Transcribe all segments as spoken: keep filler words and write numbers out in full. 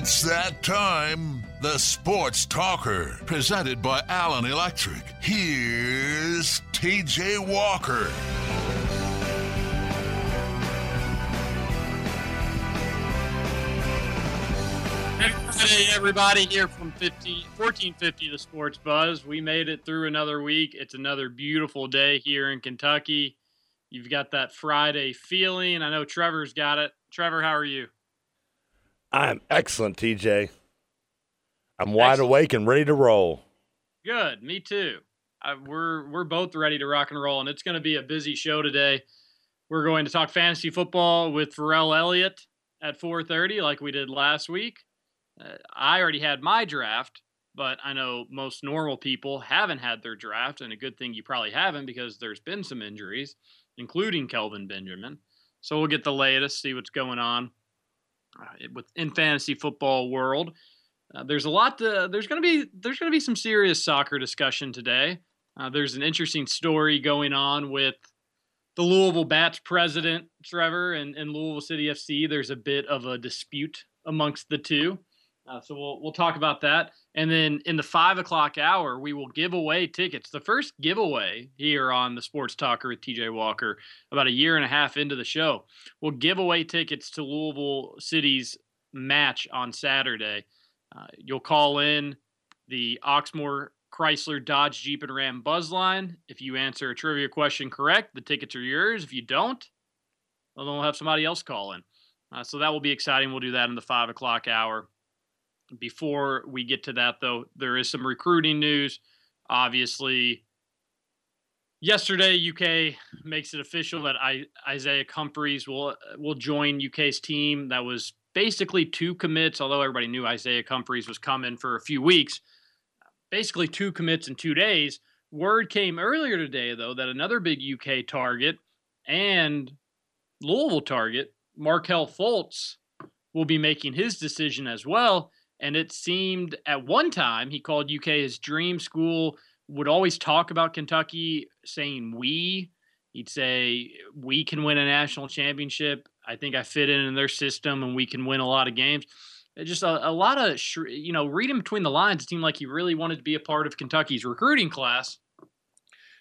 It's that time. The Sports Talker, presented by Allen Electric. Here's T J. Walker. Hey, everybody, here from fourteen fifty, the Sports Buzz. We made it through another week. It's another beautiful day here in Kentucky. You've got that Friday feeling. I know Trevor's got it. Trevor, how are you? I'm excellent, T J. I'm wide excellent. awake and ready to roll. Good. Me too. I, we're, we're both ready to rock and roll, and it's going to be a busy show today. We're going to talk fantasy football with Farrell Elliott at four thirty like we did last week. I already had my draft, but I know most normal people haven't had their draft, and a good thing you probably haven't because there's been some injuries, including Kelvin Benjamin. So we'll get the latest, see what's going on within fantasy football world. Uh, there's a lot to, there's going to be there's going to be some serious soccer discussion today. Uh, there's an interesting story going on with the Louisville Bats president, Trevor, and, and Louisville City F C. There's a bit of a dispute amongst the two. Uh, so we'll we'll talk about that. And then in the five o'clock hour, we will give away tickets. The first giveaway here on the Sports Talker with T J Walker, about a year and a half into the show, we'll give away tickets to Louisville City's match on Saturday. Uh, you'll call in the Oxmoor Chrysler Dodge Jeep and Ram Buzz line. If you answer a trivia question correct, the tickets are yours. If you don't, well, then we'll have somebody else call in. Uh, so that will be exciting. We'll do that in the five o'clock hour. Before we get to that, though, there is some recruiting news. Obviously, yesterday, U K makes it official that I, Isaiah Humphries will will join U K's team. That was basically two commits, although everybody knew Isaiah Humphries was coming for a few weeks. Basically, two commits in two days. Word came earlier today, though, that another big U K target and Louisville target, Markelle Fultz, will be making his decision as well. And it seemed at one time he called U K his dream school, would always talk about Kentucky, saying we. He'd say, we can win a national championship. I think I fit in in their system, and we can win a lot of games. Just a, a lot of, you know, reading between the lines, it seemed like he really wanted to be a part of Kentucky's recruiting class.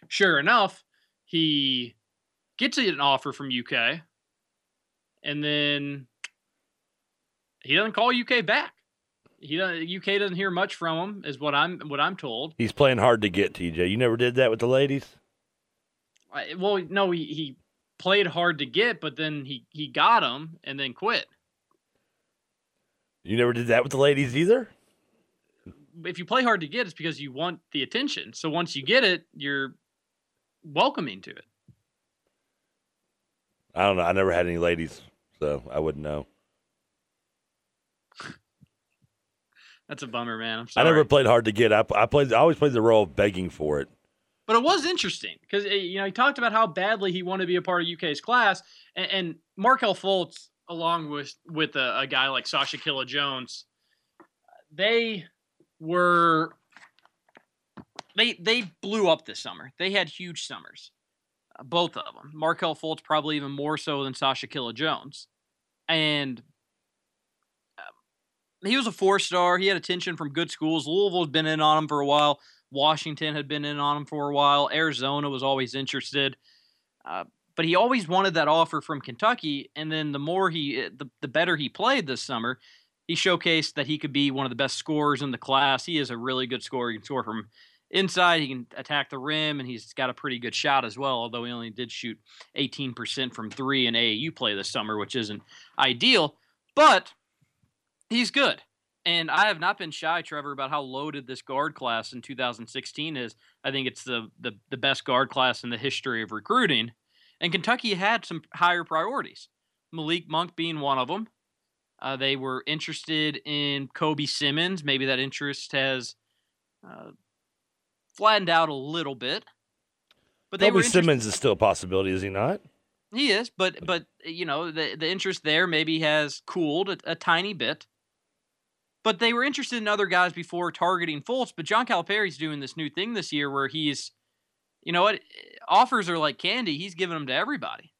Sure enough, he gets an offer from U K, and then he doesn't call U K back. He doesn't, U K doesn't hear much from him, is what I'm what I'm told. He's playing hard to get, T J. You never did that with the ladies? I, well, no, he, he played hard to get, but then he, he got them and then quit. You never did that with the ladies either? If you play hard to get, it's because you want the attention. So once you get it, you're welcoming to it. I don't know. I never had any ladies, so I wouldn't know. That's a bummer, man. I'm sorry. I never played hard to get. I, I played. I always played the role of begging for it. But it was interesting because, you know, he talked about how badly he wanted to be a part of U K's class, and, and Markelle Fultz, along with with a, a guy like Sasha Killa Jones, they were they they blew up this summer. They had huge summers, uh, both of them. Markelle Fultz probably even more so than Sasha Killa Jones, and he was a four-star. He had attention from good schools. Louisville had been in on him for a while. Washington had been in on him for a while. Arizona was always interested. Uh, but he always wanted that offer from Kentucky, and then the more he, the, the better he played this summer. He showcased that he could be one of the best scorers in the class. He is a really good scorer. He can score from inside. He can attack the rim, and he's got a pretty good shot as well, although he only did shoot eighteen percent from three in A A U play this summer, which isn't ideal. But he's good, and I have not been shy, Trevor, about how loaded this guard class in two thousand sixteen is. I think it's the, the, the best guard class in the history of recruiting, and Kentucky had some higher priorities, Malik Monk being one of them. Uh, they were interested in Kobe Simmons. Maybe that interest has uh, flattened out a little bit. But Kobe Simmons is still a possibility, is he not? He is, but, but you know, the, the interest there maybe has cooled a, a tiny bit. But they were interested in other guys before targeting Fultz. But John Calipari's doing this new thing this year where he's, you know what, offers are like candy. He's giving them to everybody.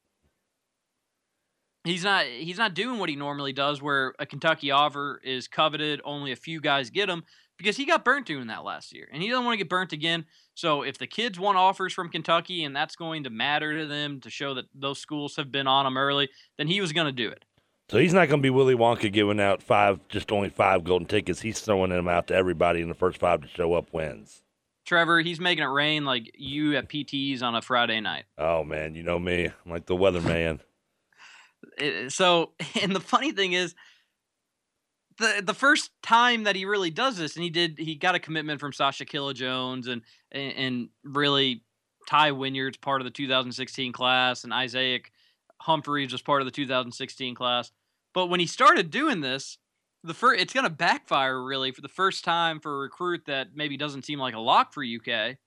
he's not he's not doing what he normally does, where a Kentucky offer is coveted, only a few guys get him, because he got burnt doing that last year, and he doesn't want to get burnt again. So if the kids want offers from Kentucky, and that's going to matter to them to show that those schools have been on him early, then he was going to do it. So he's not going to be Willy Wonka giving out five, just only five golden tickets. He's throwing them out to everybody, and the first five to show up wins. Trevor, he's making it rain like you at P T's on a Friday night. Oh, man, you know me. I'm like the weatherman. So, and the funny thing is, the the first time that he really does this, and he did, he got a commitment from Sasha Killa-Jones and, and and really Ty Winyard's part of the two thousand sixteen class, and Isaiah Humphries was part of the two thousand sixteen class. But when he started doing this, the first, it's going to backfire really for the first time for a recruit that maybe doesn't seem like a lock for U K,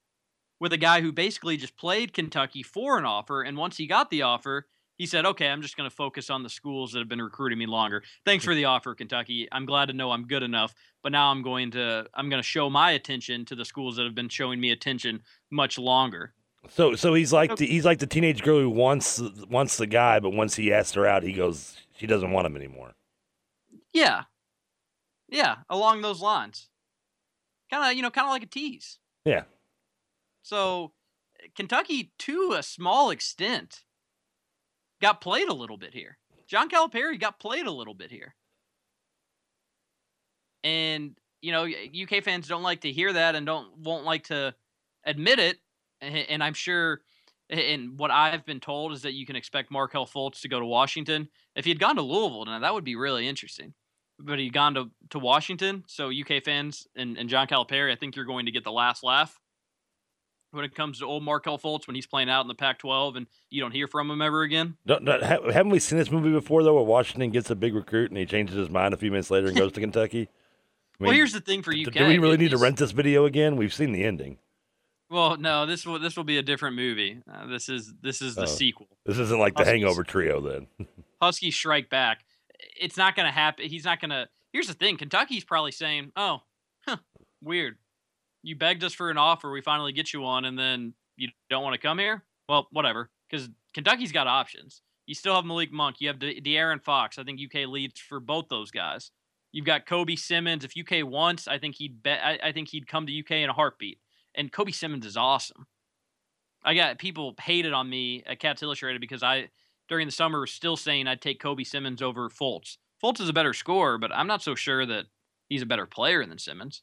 with a guy who basically just played Kentucky for an offer, and once he got the offer, he said, okay, I'm just going to focus on the schools that have been recruiting me longer. Thanks for the offer, Kentucky. I'm glad to know I'm good enough, but now I'm going to I'm going to show my attention to the schools that have been showing me attention much longer. So so he's like the, he's like the teenage girl who wants, wants the guy, but once he asks her out, he goes, she doesn't want him anymore. Yeah. Yeah, along those lines. Kind of, you know, kind of like a tease. Yeah. So Kentucky, to a small extent, got played a little bit here. John Calipari got played a little bit here. And, you know, U K fans don't like to hear that and don't won't like to admit it. And I'm sure, and what I've been told is that you can expect Markelle Fultz to go to Washington. If he had gone to Louisville, now that would be really interesting. But he'd gone to, to Washington, so U K fans and, and John Calipari, I think you're going to get the last laugh when it comes to old Markelle Fultz when he's playing out in the Pac twelve and you don't hear from him ever again. Don't, don't, haven't we seen this movie before, though, where Washington gets a big recruit and he changes his mind a few minutes later and goes to Kentucky? I mean, well, here's the thing for U K. Do we really need to rent this video again? We've seen the ending. Well, no, this will this will be a different movie. Uh, this is this is the uh, sequel. This isn't like Huskies, the Hangover trio, then. Huskies strike back. It's not going to happen. He's not going to. Here's the thing. Kentucky's probably saying, oh, huh, weird. You begged us for an offer. We finally get you on, and then you don't want to come here? Well, whatever, because Kentucky's got options. You still have Malik Monk. You have De- De'Aaron Fox. I think U K leads for both those guys. You've got Kobe Simmons. If U K wants, I think he'd be- I-, I think he'd come to U K in a heartbeat. And Kobe Simmons is awesome. I got people hated on me at Cats Illustrated because I during the summer was still saying I'd take Kobe Simmons over Fultz. Fultz is a better scorer, but I'm not so sure that he's a better player than Simmons.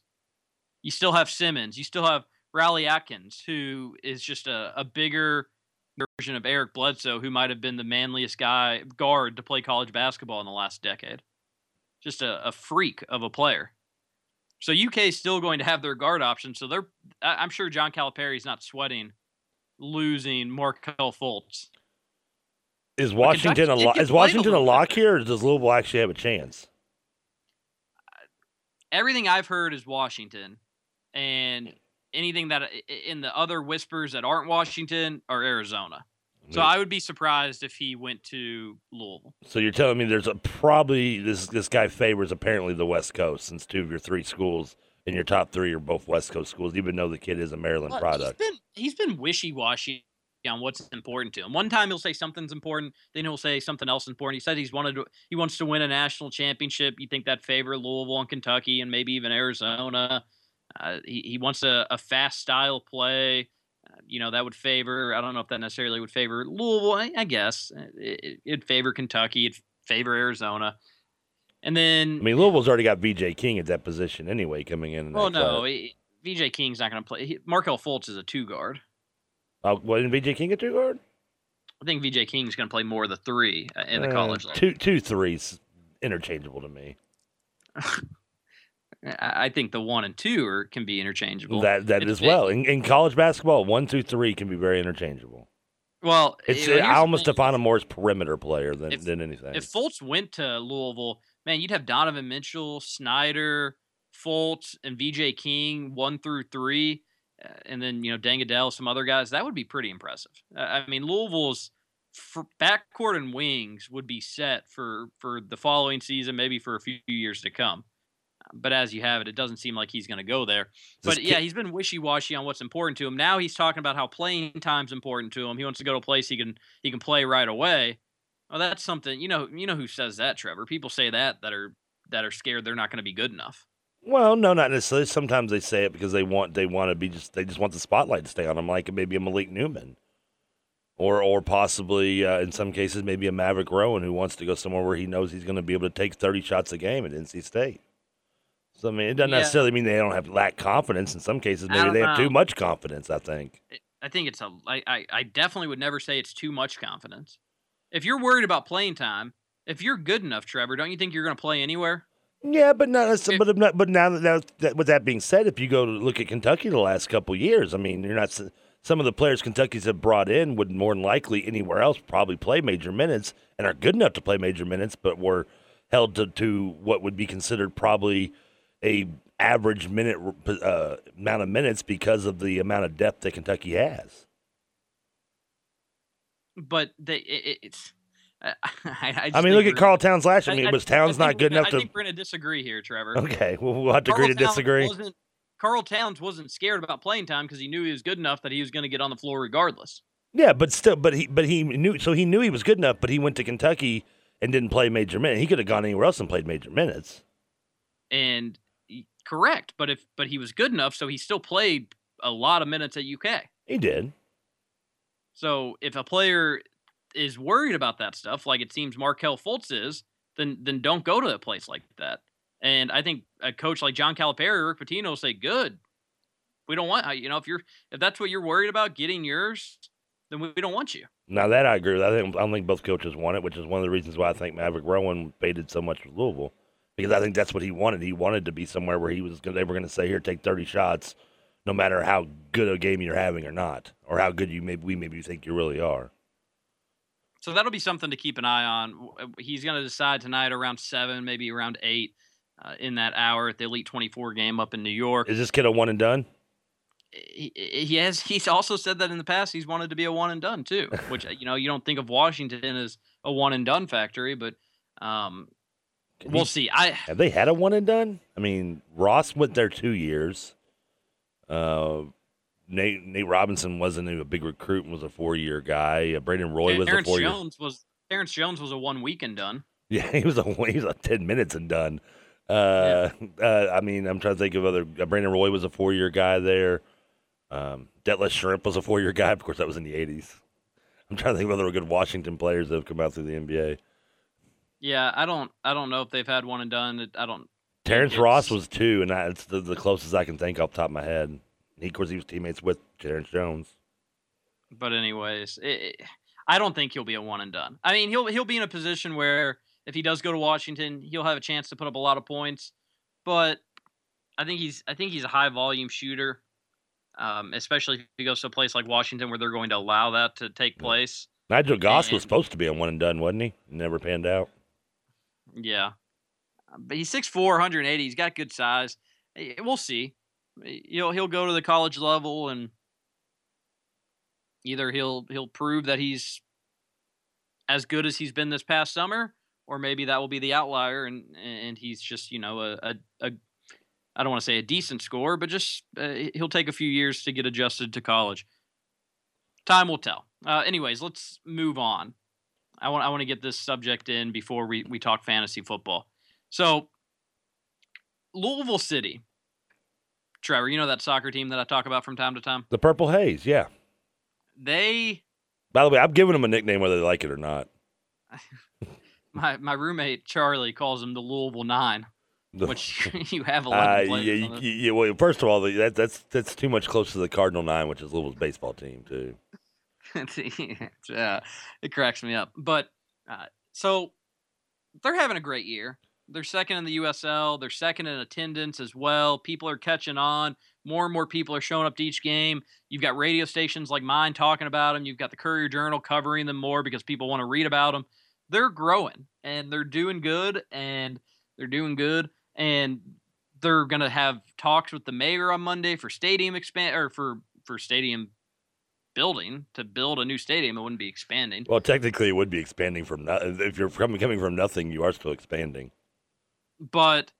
You still have Simmons. You still have Riley Atkins, who is just a, a bigger version of Eric Bledsoe, who might have been the manliest guy guard to play college basketball in the last decade. Just a, a freak of a player. So U K is still going to have their guard option. So they're, I'm sure John Calipari is not sweating losing Markelle Fultz. Is Washington a lo- is Washington a lock here, or does Louisville actually have a chance? Everything I've heard is Washington, and anything that in the other whispers that aren't Washington are Arizona. So I would be surprised if he went to Louisville. So you're telling me there's a probably this this guy favors apparently the West Coast, since two of your three schools in your top three are both West Coast schools, even though the kid is a Maryland well, product. He's been, he's been wishy-washy on what's important to him. One time he'll say something's important, then he'll say something else important. He said he's wanted to, he wants to win a national championship. You think that favor Louisville and Kentucky and maybe even Arizona. Uh, he, he wants a, a fast style play. Uh, you know, that would favor, I don't know if that necessarily would favor Louisville, I, I guess. It, it'd favor Kentucky. It'd favor Arizona. And then, I mean, Louisville's already got V J. King at that position anyway coming in. Well, no, he, V J. King's not going to play. He, Markelle Fultz is a two guard. Oh, wasn't V J. King a two guard? I think V J. King's going to play more of the three uh, in the uh, college level. Two, two threes, interchangeable to me. I think the one and two are, can be interchangeable. That that it's, as well in, in college basketball, one, two, three can be very interchangeable. Well, it's it, I almost define him more as perimeter player than if, than anything. If Fultz went to Louisville, man, you'd have Donovan Mitchell, Snyder, Fultz, and V J. King one through three. And then, you know, Dangadell, some other guys, that would be pretty impressive. Uh, I mean, Louisville's f- backcourt and wings would be set for, for the following season, maybe for a few years to come. But as you have it, it doesn't seem like he's going to go there. But, kid- yeah, he's been wishy-washy on what's important to him. Now he's talking about how playing time's important to him. He wants to go to a place he can he can play right away. Oh, that's something, you know, you know who says that, Trevor. People say that that are that are scared they're not going to be good enough. Well, no, not necessarily. Sometimes they say it because they want they want to be just they just want the spotlight to stay on them, like maybe a Malik Newman, or or possibly uh, in some cases maybe a Maverick Rowan who wants to go somewhere where he knows he's going to be able to take thirty shots a game at N C State. So I mean, it doesn't yeah. necessarily mean they don't have lack confidence. In some cases, maybe they know. have too much confidence. I think. I think it's a. I, I I definitely would never say it's too much confidence. If you're worried about playing time, if you're good enough, Trevor, don't you think you're going to play anywhere? Yeah, but not. If, but not, but now that, that with that being said, if you go to look at Kentucky the last couple of years, I mean, you're not. Some of the players Kentucky's have brought in would more than likely anywhere else probably play major minutes and are good enough to play major minutes, but were held to, to what would be considered probably a average minute uh, amount of minutes because of the amount of depth that Kentucky has. But they, it, it's, I, I, just I mean, look at Karl Towns last year. I mean, I, was Towns not good gonna, enough to? I think we're going to disagree here, Trevor. Okay, well, we'll have to Karl agree to Towns disagree. Wasn't, Karl Towns wasn't scared about playing time because he knew he was good enough that he was going to get on the floor regardless. Yeah, but still, but he, but he knew. So he knew he was good enough, but he went to Kentucky and didn't play major minutes. He could have gone anywhere else and played major minutes. And correct, but if but he was good enough, so he still played a lot of minutes at U K. He did. So if a player is worried about that stuff, like it seems Markelle Fultz is, then then don't go to a place like that. And I think a coach like John Calipari or Rick Pitino will say, "Good, we don't want you know if you're if that's what you're worried about getting yours, then we, we don't want you." Now that I agree with, I think I don't think both coaches want it, which is one of the reasons why I think Maverick Rowan faded so much with Louisville, because I think that's what he wanted. He wanted to be somewhere where he was gonna, they were going to say, "Here, take thirty shots." No matter how good a game you're having or not, or how good you maybe we maybe think you really are. So that'll be something to keep an eye on. He's going to decide tonight around seven, maybe around eight uh, in that hour at the Elite twenty-four game up in New York. Is this kid a one and done? He, he has. He's also said that in the past he's wanted to be a one and done too, which you know you don't think of Washington as a one and done factory, but um, we'll he, see. I have they had a one and done? I mean, Ross went there two years. Uh, Nate Nate Robinson wasn't a big recruit and was a four-year guar. Uh, Brandon Roy was Terrence a four-year. Jones was Terrence Jones was a one week and done. Yeah, he was a he was a ten minutes and done. Uh, yeah. uh, I mean, I'm trying to think of other. Uh, Brandon Roy was a four-year guy there. Um, Detlef Schrempf was a four-year guy. Of course, that was in the eighties. I'm trying to think of other good Washington players that have come out through the N B A. Yeah, I don't I don't know if they've had one and done. I don't. Terrence it's, Ross was two, and I, it's the, the closest I can think off the top of my head. He, of course, he was teammates with Terrence Jones. But anyways, it, it, I don't think he'll be a one and done. I mean, he'll he'll be in a position where if he does go to Washington, he'll have a chance to put up a lot of points. But I think he's I think he's a high volume shooter, um, especially if he goes to a place like Washington where they're going to allow that to take place. Yeah. Nigel Goss and, was supposed to be a one and done, wasn't he? Never panned out. Yeah. But he's six four, one eighty. He's got good size. We'll see. You know, he'll go to the college level, and either he'll he'll prove that he's as good as he's been this past summer, or maybe that will be the outlier, and and he's just you know a a, a I don't want to say a decent scorer, but just uh, he'll take a few years to get adjusted to college. Time will tell. Uh, anyways, let's move on. I want I want to get this subject in before we we talk fantasy football. So, Louisville City, Trevor, you know that soccer team that I talk about from time to time? The Purple Haze, yeah. They... By the way, I'm giving them a nickname whether they like it or not. my my roommate, Charlie, calls them the Louisville Nine, which you have eleven uh, players yeah, on you, yeah, well, first of all, that, that's that's too much close to the Cardinal Nine, which is Louisville's baseball team, too. uh, it cracks me up. But, uh, so, they're having a great year. They're second in the U S L. They're second in attendance as well. People are catching on. More and more people are showing up to each game. You've got radio stations like mine talking about them. You've got the Courier Journal covering them more because people want to read about them. They're growing, and they're doing good, and they're doing good. And they're going to have talks with the mayor on Monday for stadium expand or for, for stadium building to build a new stadium. It wouldn't be expanding. Well, technically, it would be expanding from no- if you're coming coming from nothing, you are still expanding. But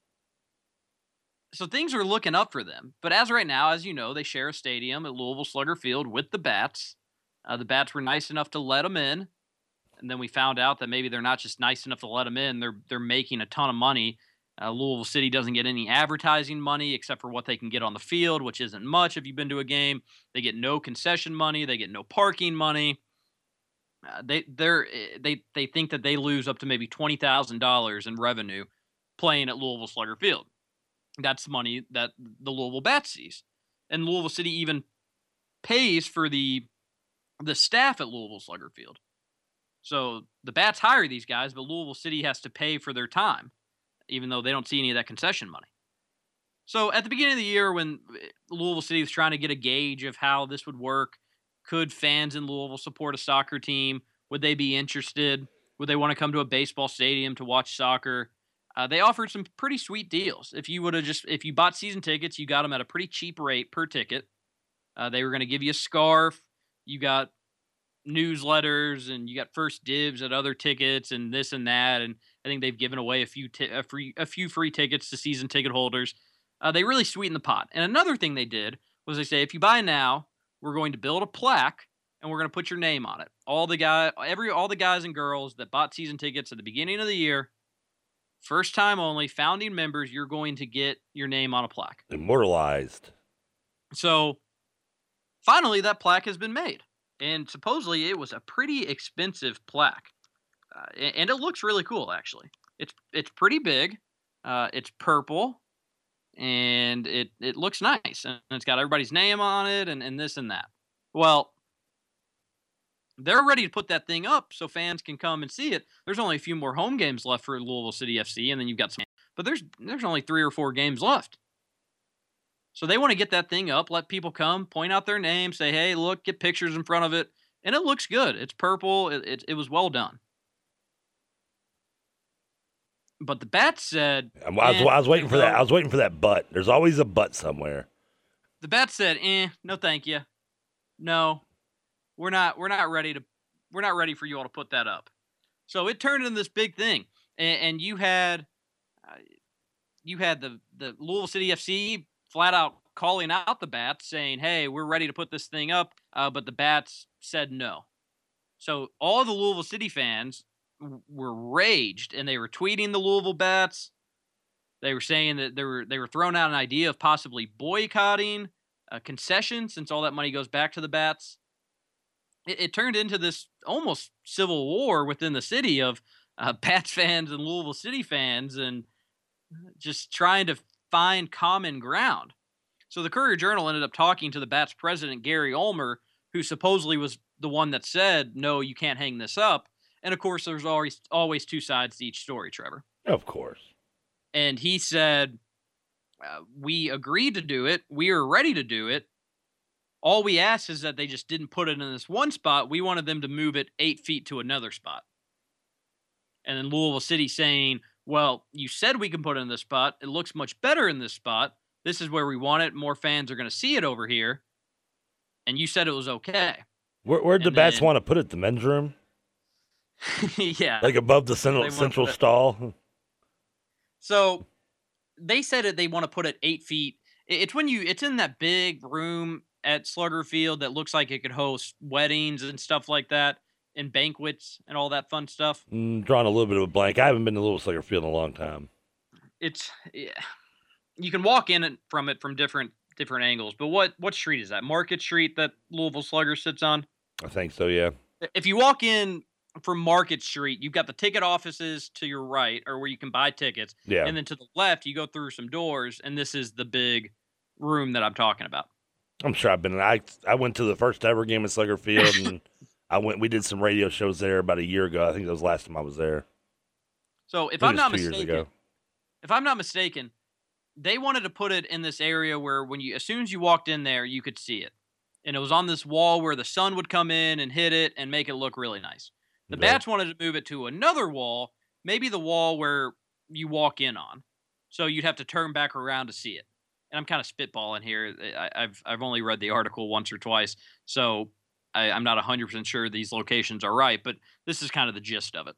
so things are looking up for them. But as of right now, as you know, they share a stadium at Louisville Slugger Field with the Bats. Uh, the Bats were nice enough to let them in. and then we found out that maybe they're not just nice enough to let them in. They're they're making a ton of money. Uh, Louisville City doesn't get any advertising money except for what they can get on the field, which isn't much if you've been to a game. They get no concession money. They get no parking money. Uh, they they're, they they think that they lose up to maybe twenty thousand dollars in revenue playing at Louisville Slugger Field. That's money that the Louisville Bats sees. And Louisville City even pays for the the staff at Louisville Slugger Field. So the Bats hire these guys, but Louisville City has to pay for their time, even though they don't see any of that concession money. So at the beginning of the year, when Louisville City was trying to get a gauge of how this would work, could fans in Louisville support a soccer team? Would they be interested? Would they want to come to a baseball stadium to watch soccer? Uh, they offered some pretty sweet deals. If you would have just, if you bought season tickets, you got them at a pretty cheap rate per ticket. Uh, they were going to give you a scarf. You got newsletters and you got first dibs at other tickets and this and that. And I think they've given away a few t- a free a few free tickets to season ticket holders. Uh, they really sweetened the pot. And another thing they did was they say, if you buy now, we're going to build a plaque and we're going to put your name on it. All the guy, every all the guys and girls that bought season tickets at the beginning of the year, first time only, founding members, you're going to get your name on a plaque. Immortalized. So finally, that plaque has been made. And supposedly it was a pretty expensive plaque. Uh, and it looks really cool, actually. It's it's pretty big. Uh, it's purple. And it, it looks nice. And it's got everybody's name on it and, and this and that. Well, they're ready to put that thing up so fans can come and see it. There's only a few more home games left for Louisville City F C, and then you've got some. But there's there's only three or four games left. So they want to get that thing up, let people come, point out their name, say, hey, look, get pictures in front of it. And it looks good. It's purple. It, it, it was well done. But the Bats said... I was, eh, I was waiting for that. I was waiting for that but. There's always a but somewhere. The Bats said, eh, no thank you. No. We're not we're not ready to we're not ready for you all to put that up. So it turned into this big thing. And, and you had uh, you had the, the Louisville City F C flat out calling out the Bats saying, hey, we're ready to put this thing up. Uh, but the Bats said no. So all the Louisville City fans w- were raged and they were tweeting the Louisville Bats. They were saying that they were they were throwing out an idea of possibly boycotting a concession since all that money goes back to the Bats. It, it turned into this almost civil war within the city of uh, Bats fans and Louisville City fans and just trying to find common ground. So the Courier Journal ended up talking to the Bats president, Gary Ulmer, who supposedly was the one that said, no, you can't hang this up. And, of course, there's always always two sides to each story, Trevor. Of course. And he said, uh, we agreed to do it. We are ready to do it. All we asked is that they just didn't put it in this one spot. We wanted them to move it eight feet to another spot. And then Louisville City saying, well, you said we can put it in this spot. It looks much better in this spot. This is where we want it. More fans are going to see it over here. And you said it was okay. Where, where'd the Bats want to put it? The men's room? Yeah. Like above the central, central stall? So they said it. They want to put it eight feet. It's when you, it's in that big room at Slugger Field that looks like it could host weddings and stuff like that and banquets and all that fun stuff. Mm, drawing a little bit of a blank. I haven't been to Louisville Slugger Field in a long time. It's yeah. You can walk in it from it from different different angles. But what, what street is that? Market Street that Louisville Slugger sits on? I think so, yeah. If you walk in from Market Street, you've got the ticket offices to your right or where you can buy tickets. Yeah. And then to the left, you go through some doors, and this is the big room that I'm talking about. I'm sure I've been. I I went to the first ever game at Slugger Field, and I went. We did some radio shows there about a year ago. I think that was the last time I was there. So if I'm not mistaken, if I'm not mistaken, they wanted to put it in this area where when you, as soon as you walked in there, you could see it, and it was on this wall where the sun would come in and hit it and make it look really nice. The yeah. Bats wanted to move it to another wall, maybe the wall where you walk in on, so you'd have to turn back around to see it. And I'm kind of spitballing here. I, I've I've only read the article once or twice, so I, I'm not one hundred percent sure these locations are right, but this is kind of the gist of it.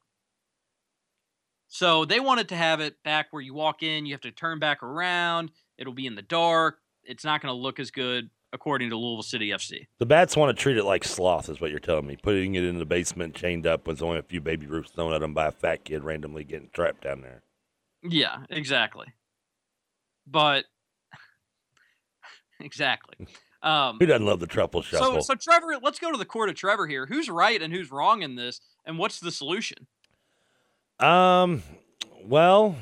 So they wanted to have it back where you walk in, you have to turn back around, it'll be in the dark, it's not going to look as good according to Louisville City F C. The Bats want to treat it like sloth is what you're telling me, putting it in the basement chained up with only a few baby roofs thrown at them by a fat kid randomly getting trapped down there. Yeah, exactly. But exactly. Um, Who doesn't love the trouble shuffle? So, so, Trevor, let's go to the court of Trevor here. Who's right and who's wrong in this, and what's the solution? Um, well,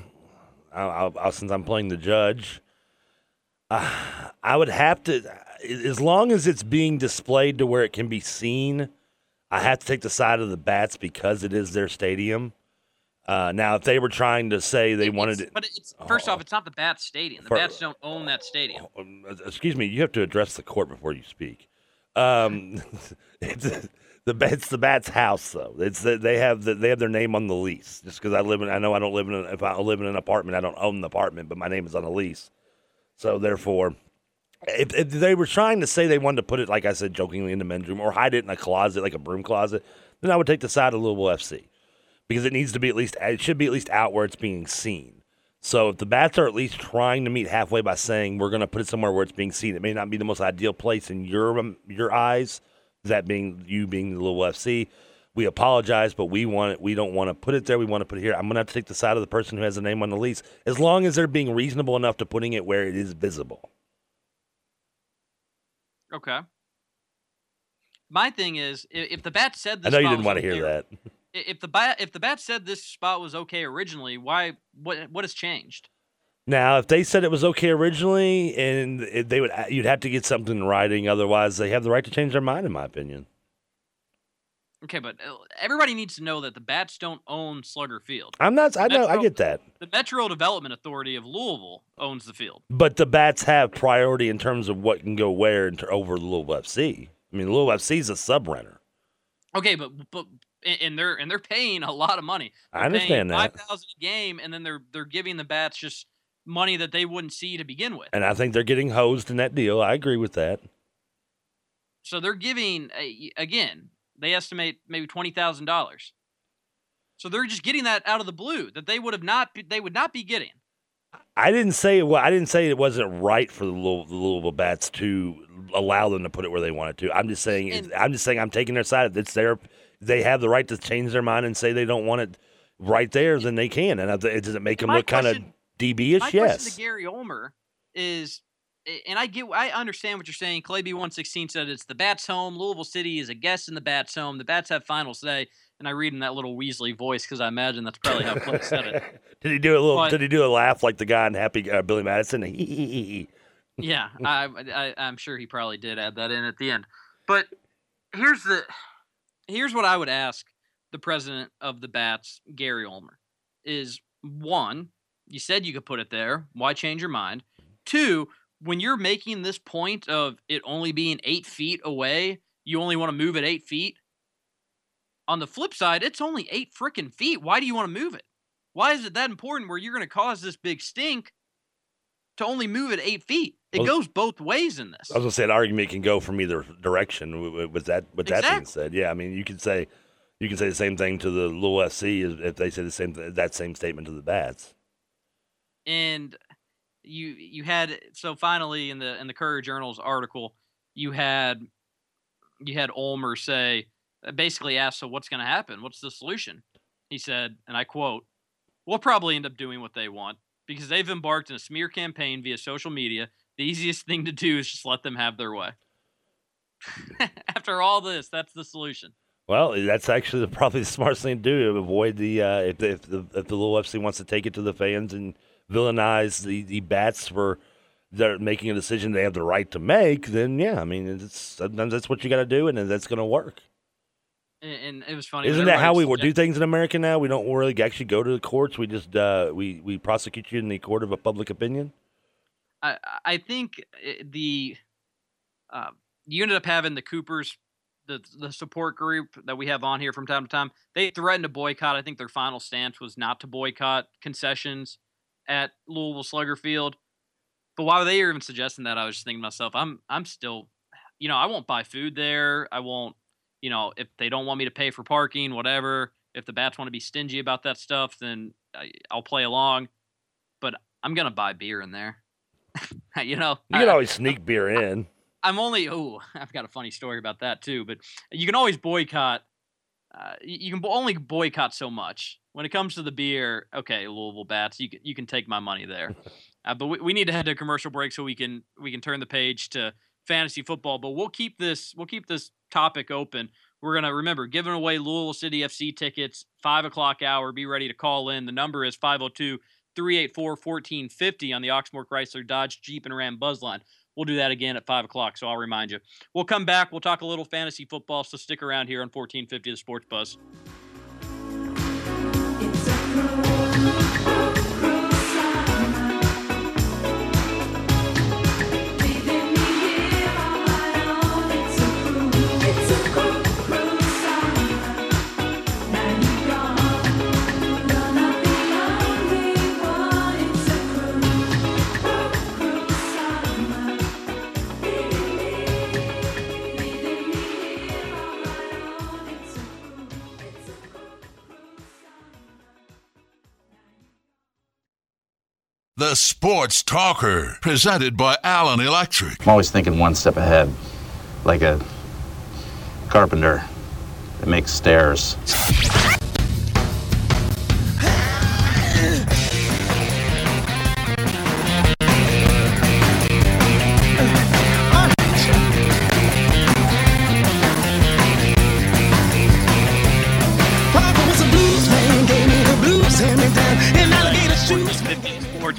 I'll, I'll, since I'm playing the judge, uh, I would have to, as long as it's being displayed to where it can be seen, I have to take the side of the Bats because it is their stadium. Uh, now, if they were trying to say they it's, wanted it. But it's, first oh, off, it's not the Bats stadium. The for, Bats don't own that stadium. Excuse me. You have to address the court before you speak. Um, it's, the, it's the Bats house, though. It's the, they have the, they have their name on the lease. Just because I live in, I know I don't live in, a, if I live in an apartment, I don't own the apartment, but my name is on the lease. So, therefore, if, if they were trying to say they wanted to put it, like I said, jokingly in the men's room or hide it in a closet, like a broom closet, then I would take the side of Louisville F C. Because it needs to be at least, it should be at least out where it's being seen. So if the Bats are at least trying to meet halfway by saying we're going to put it somewhere where it's being seen, it may not be the most ideal place in your your eyes. That being you being the Louisville F C, we apologize, but we want it. We don't want to put it there. We want to put it here. I'm going to have to take the side of the person who has a name on the lease, as long as they're being reasonable enough to putting it where it is visible. Okay. My thing is, if the Bats said, this I know you didn't want to hear that. If the bat, if the Bats said this spot was okay originally, why what what has changed? Now, if they said it was okay originally, and they would, you'd have to get something in writing. Otherwise, they have the right to change their mind, in my opinion. Okay, but everybody needs to know that the Bats don't own Slugger Field. I'm not. I know. Metro, I get that. The Metro Development Authority of Louisville owns the field, but the Bats have priority in terms of what can go where over Louisville F C. I mean, Louisville F C is a subrunner. Okay, but but. And they're and they're paying a lot of money. They're I understand that five thousand a game, and then they're they're giving the Bats just money that they wouldn't see to begin with. And I think they're getting hosed in that deal. I agree with that. So they're giving again. They estimate maybe twenty thousand dollars. So they're just getting that out of the blue that they would have not they would not be getting. I didn't say well, I didn't say it wasn't right for the Louisville Bats to allow them to put it where they wanted to. I'm just saying. And, I'm just saying. I'm taking their side. It's their. They have the right to change their mind and say they don't want it right there, then they can. And it doesn't make them my look kind of D B-ish, my yes. My question to Gary Ulmer is, and I get, I understand what you're saying. Clay B one sixteen said it's the Bats' home. Louisville City is a guest in the Bats' home. The Bats have finals today. And I read in that little Weasley voice because I imagine that's probably how Clay said it. Did he do a little? But, did he do a laugh like the guy in Happy uh, Billy Madison? Yeah, I, I, I'm sure he probably did add that in at the end. But here's the. Here's what I would ask the president of the Bats, Gary Ulmer, is one, you said you could put it there. Why change your mind? Two, when you're making this point of it only being eight feet away, you only want to move it eight feet. On the flip side, it's only eight freaking feet. Why do you want to move it? Why is it that important where you're going to cause this big stink to only move it eight feet? It well, goes both ways in this. I was going to say, an argument can go from either direction with that, with exactly. that being said. Yeah, I mean, you could say you can say the same thing to the Louisville F C if they say the same that same statement to the Bats. And you you had so finally in the in the Courier Journal's article, you had you had Ulmer say basically asked, so what's going to happen? What's the solution? He said, and I quote, "We'll probably end up doing what they want because they've embarked on a smear campaign via social media. The easiest thing to do is just let them have their way." After all this, that's the solution. Well, that's actually probably the smartest thing to do to avoid the uh, if, if the if the Louisville F C wants to take it to the fans and villainize the, the Bats for they're making a decision they have the right to make. Then yeah, I mean, it's, sometimes that's what you got to do, and that's going to work. And, and it was funny. Isn't that how we suggested- do things in America now? We don't really actually go to the courts. We just uh, we we prosecute you in the court of a public opinion. I, I think the uh, you ended up having the Coopers, the the support group that we have on here from time to time. They threatened to boycott. I think their final stance was not to boycott concessions at Louisville Slugger Field. But why were they even suggesting that? I was just thinking to myself, I'm I'm still, you know, I won't buy food there. I won't, you know, if they don't want me to pay for parking, whatever. If the Bats want to be stingy about that stuff, then I, I'll play along. But I'm gonna buy beer in there. You know, you can always I, sneak beer in. I'm only, oh, I've got a funny story about that too, but you can always boycott. Uh, you can only boycott so much. When it comes to the beer, okay, Louisville Bats, you can, you can take my money there. Uh, but we, we need to head to a commercial break so we can we can turn the page to fantasy football. But we'll keep this we'll keep this topic open. We're gonna remember giving away Louisville City F C tickets, five o'clock hour. Be ready to call in. The number is five oh two, three eight four, one four five zero on the Oxmoor Chrysler Dodge Jeep and Ram Buzz line. We'll do that again at five o'clock, so I'll remind you. We'll come back. We'll talk a little fantasy football, so stick around here on fourteen fifty The Sports Buzz. The Sports Talker, presented by Allen Electric. I'm always thinking one step ahead, like a carpenter that makes stairs.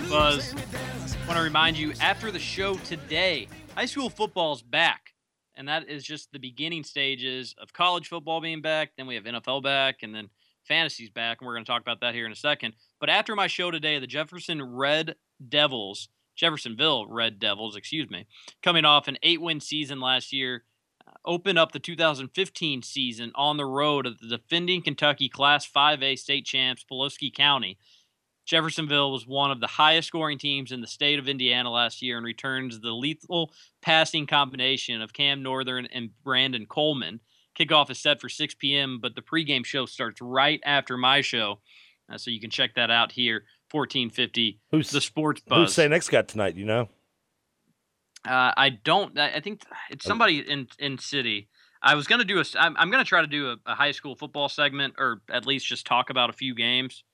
Buzz. I want to remind you, after the show today, high school football's back, and that is just the beginning stages of college football being back. Then we have N F L back, and then fantasy's back, and we're going to talk about that here in a second. But after my show today, the Jefferson Red Devils, Jeffersonville Red Devils, excuse me, coming off an eight-win season last year, opened up the two thousand fifteen season on the road at the defending Kentucky Class five A state champs, Pulaski County. Jeffersonville was one of the highest-scoring teams in the state of Indiana last year and returns the lethal passing combination of Cam Northern and Brandon Coleman. Kickoff is set for six p.m., but the pregame show starts right after my show, uh, so you can check that out here, fourteen fifty, who's, the Sports Buzz. Who's Saint X got tonight, you know? Uh, I don't. I think it's somebody in, in city. I was going to do a – I'm going to try to do a, a high school football segment or at least just talk about a few games.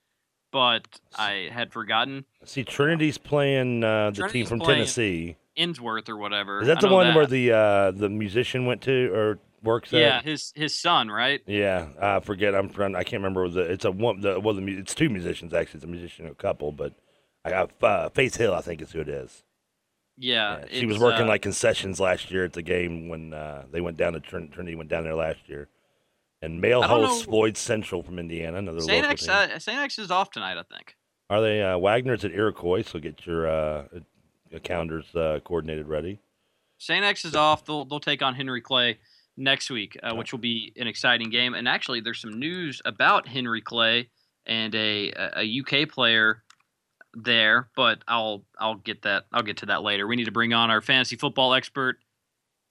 But I had forgotten. See, Trinity's playing uh, the Trinity's team from Tennessee. Innsworth or whatever. Is that the one that. where the uh, the musician went to or works yeah, at? Yeah, his his son, right? Yeah, I forget. I'm I can't remember. The it's a one. The, well, the it's two musicians actually. It's a musician a couple, but I got uh, Faith Hill. I think is who it is. Yeah, yeah she was working uh, like concessions last year at the game when uh, they went down to Trin- Trinity. Went down there last year. And male host Floyd Central from Indiana. Another Saint X, uh, Saint X is off tonight, I think. Are they? Uh, Wagner's at Iroquois, so get your uh, calendars uh, coordinated ready. Saint X is off. They'll they'll take on Henry Clay next week, uh, which will be an exciting game. And actually, there's some news about Henry Clay and a a U K player there, but I'll I'll get that I'll get to that later. We need to bring on our fantasy football expert,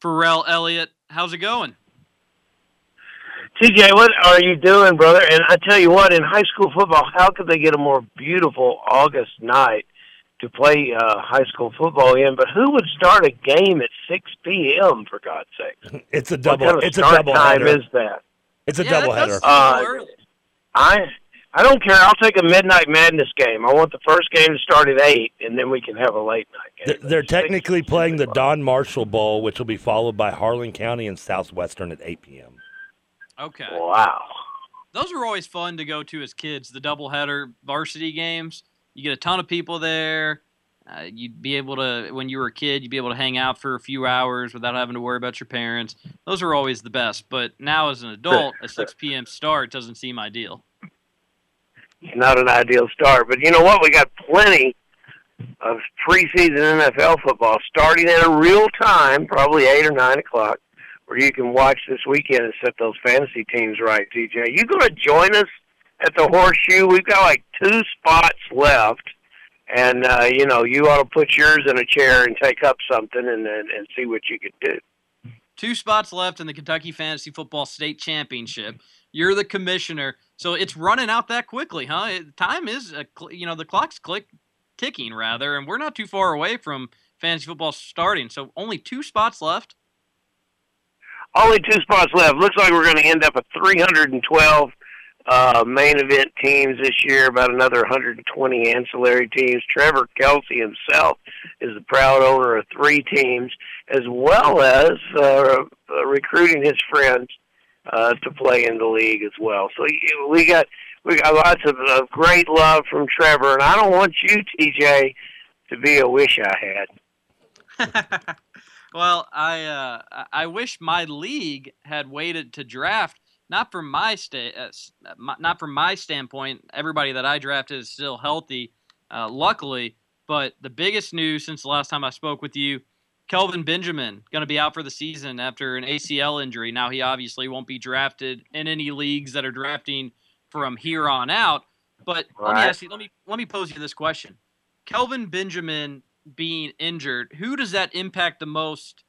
Farrell Elliott. How's it going? T J, what are you doing, brother? And I tell you what, in high school football, how could they get a more beautiful August night to play uh, high school football in? But who would start a game at six p.m., for God's sake? It's a double. What kind of it's start a double time header. Is that? It's a yeah, doubleheader. Uh, I, I don't care. I'll take a Midnight Madness game. I want the first game to start at eight, and then we can have a late-night game. They're, they're technically playing the Don Marshall Bowl, which will be followed by Harlan County and Southwestern at eight p.m. Okay. Wow. Those are always fun to go to as kids, the doubleheader varsity games. You get a ton of people there. Uh, you'd be able to, when you were a kid, you'd be able to hang out for a few hours without having to worry about your parents. Those are always the best. But now as an adult, a six p.m. start doesn't seem ideal. Not an ideal start. But you know what? We got plenty of preseason N F L football starting at a real time, probably eight or nine o'clock. Or you can watch this weekend and set those fantasy teams right, T J. You going to join us at the Horseshoe? We've got like two spots left, and, uh, you know, you ought to put yours in a chair and take up something and, and, and see what you could do. Two spots left in the Kentucky Fantasy Football State Championship. You're the commissioner, so it's running out that quickly, huh? Time is, a, you know, the clock's click ticking, rather, and we're not too far away from fantasy football starting. So only two spots left. Only two spots left. Looks like we're going to end up with three hundred twelve uh, main event teams this year, about another one hundred twenty ancillary teams. Trevor Kelsey himself is the proud owner of three teams, as well as uh, recruiting his friends uh, to play in the league as well. So we got we got lots of, of great love from Trevor, and I don't want you, T J, to be a wish I had. Well, I uh, I wish my league had waited to draft. Not from my sta- uh, not from my standpoint. Everybody that I drafted is still healthy, uh, luckily. But the biggest news since the last time I spoke with you, Kelvin Benjamin going to be out for the season after an A C L injury. Now he obviously won't be drafted in any leagues that are drafting from here on out. But let me ask you, let me let me pose you this question: Kelvin Benjamin being injured, who does that impact the most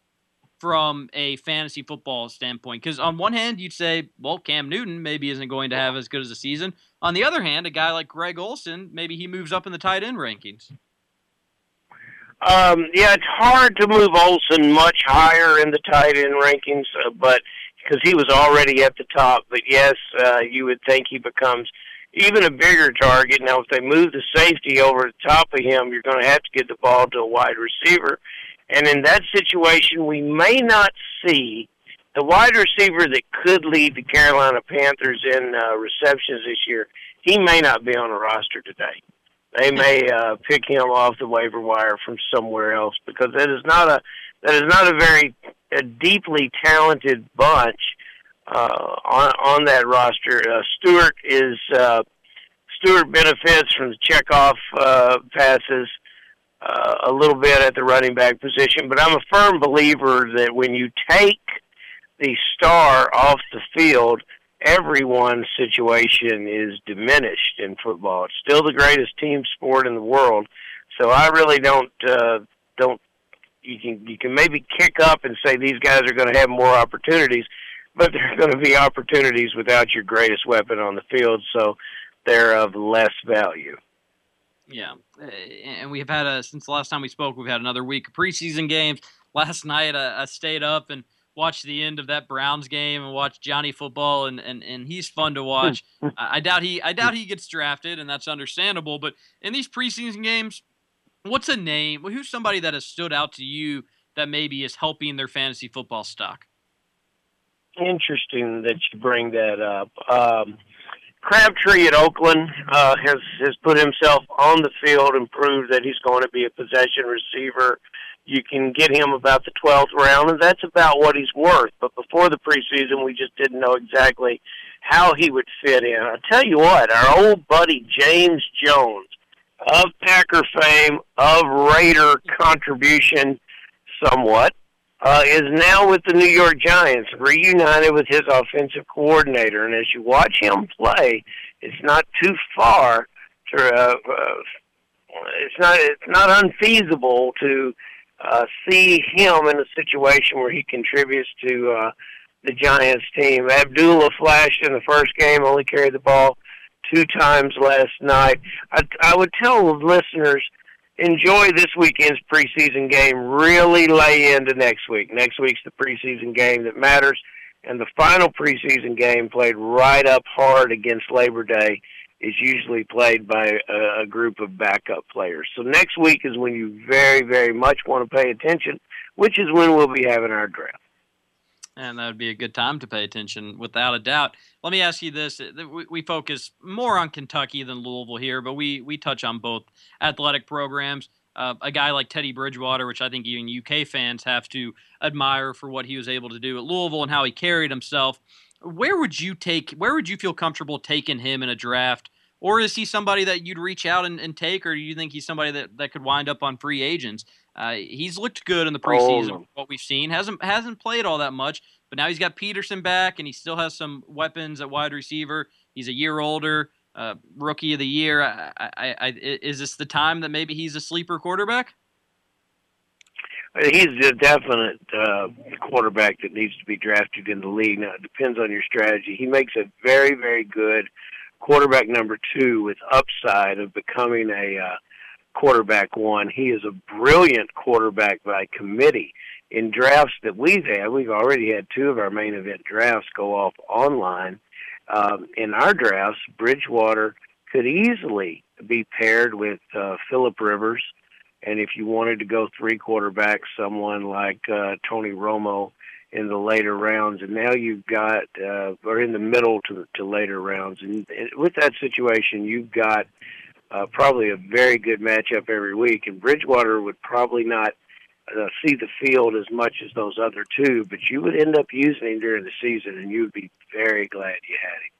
from a fantasy football standpoint? Because on one hand, you'd say, well, Cam Newton maybe isn't going to have as good as a season. On the other hand, a guy like Greg Olsen, maybe he moves up in the tight end rankings. Um, yeah, it's hard to move Olsen much higher in the tight end rankings, uh, but because he was already at the top. But yes, uh, you would think he becomes even a bigger target. Now, if they move the safety over the top of him, you're going to have to get the ball to a wide receiver. And in that situation, we may not see the wide receiver that could lead the Carolina Panthers in uh, receptions this year. He may not be on the roster today. They may uh, pick him off the waiver wire from somewhere else, because that is not a that is not a very a deeply talented bunch Uh, on, on that roster. Uh, Stewart is uh, Stewart benefits from the checkoff uh, passes uh, a little bit at the running back position, but I'm a firm believer that when you take the star off the field, everyone's situation is diminished in football. It's still the greatest team sport in the world, so I really don't uh, don't you can you can maybe kick up and say these guys are going to have more opportunities. But there are going to be opportunities without your greatest weapon on the field, so they're of less value. Yeah, and we've had, a, since the last time we spoke, we've had another week of preseason games. Last night I, I stayed up and watched the end of that Browns game and watched Johnny Football, and, and, and he's fun to watch. I doubt he I doubt he gets drafted, and that's understandable. But in these preseason games, what's a name? Who's somebody that has stood out to you that maybe is helping their fantasy football stock? Interesting that you bring that up. Um, Crabtree at Oakland uh, has, has put himself on the field and proved that he's going to be a possession receiver. You can get him about the twelfth round, and that's about what he's worth. But before the preseason, we just didn't know exactly how he would fit in. I'll tell you what, our old buddy James Jones, of Packer fame, of Raider contribution somewhat, Uh, is now with the New York Giants, reunited with his offensive coordinator. And as you watch him play, it's not too far to, uh, uh, it's not it's not unfeasible to uh, see him in a situation where he contributes to uh, the Giants team. Abdullah flashed in the first game, only carried the ball two times last night. I, I would tell the listeners, enjoy this weekend's preseason game. Really lay into next week. Next week's the preseason game that matters. And the final preseason game, played right up hard against Labor Day, is usually played by a group of backup players. So next week is when you very, very much want to pay attention, which is when we'll be having our draft. And that would be a good time to pay attention, without a doubt. Let me ask you this. We focus more on Kentucky than Louisville here, but we we touch on both athletic programs. Uh, a guy like Teddy Bridgewater, which I think even U K fans have to admire for what he was able to do at Louisville and how he carried himself. Where would you take? Where would you feel comfortable taking him in a draft? Or is he somebody that you'd reach out and, and take, or do you think he's somebody that, that could wind up on free agents? Uh, he's looked good in the preseason, oh. what we've seen. Hasn't hasn't played all that much, but now he's got Peterson back, and he still has some weapons at wide receiver. He's a year older, uh, rookie of the year. I, I, I, is this the time that maybe he's a sleeper quarterback? He's a definite uh, quarterback that needs to be drafted in the league. Now, it depends on your strategy. He makes a very, very good quarterback number two with upside of becoming a uh, quarterback one. He is a brilliant quarterback by committee. In drafts that we've had, we've already had two of our main event drafts go off online. Um, in our drafts, Bridgewater could easily be paired with uh, Phillip Rivers, and if you wanted to go three quarterbacks, someone like uh, Tony Romo in the later rounds, and now you've got, uh, or in the middle to, to later rounds, and with that situation, you've got uh, probably a very good matchup every week, and Bridgewater would probably not Uh, see the field as much as those other two, but you would end up using him during the season, and you'd be very glad you had him.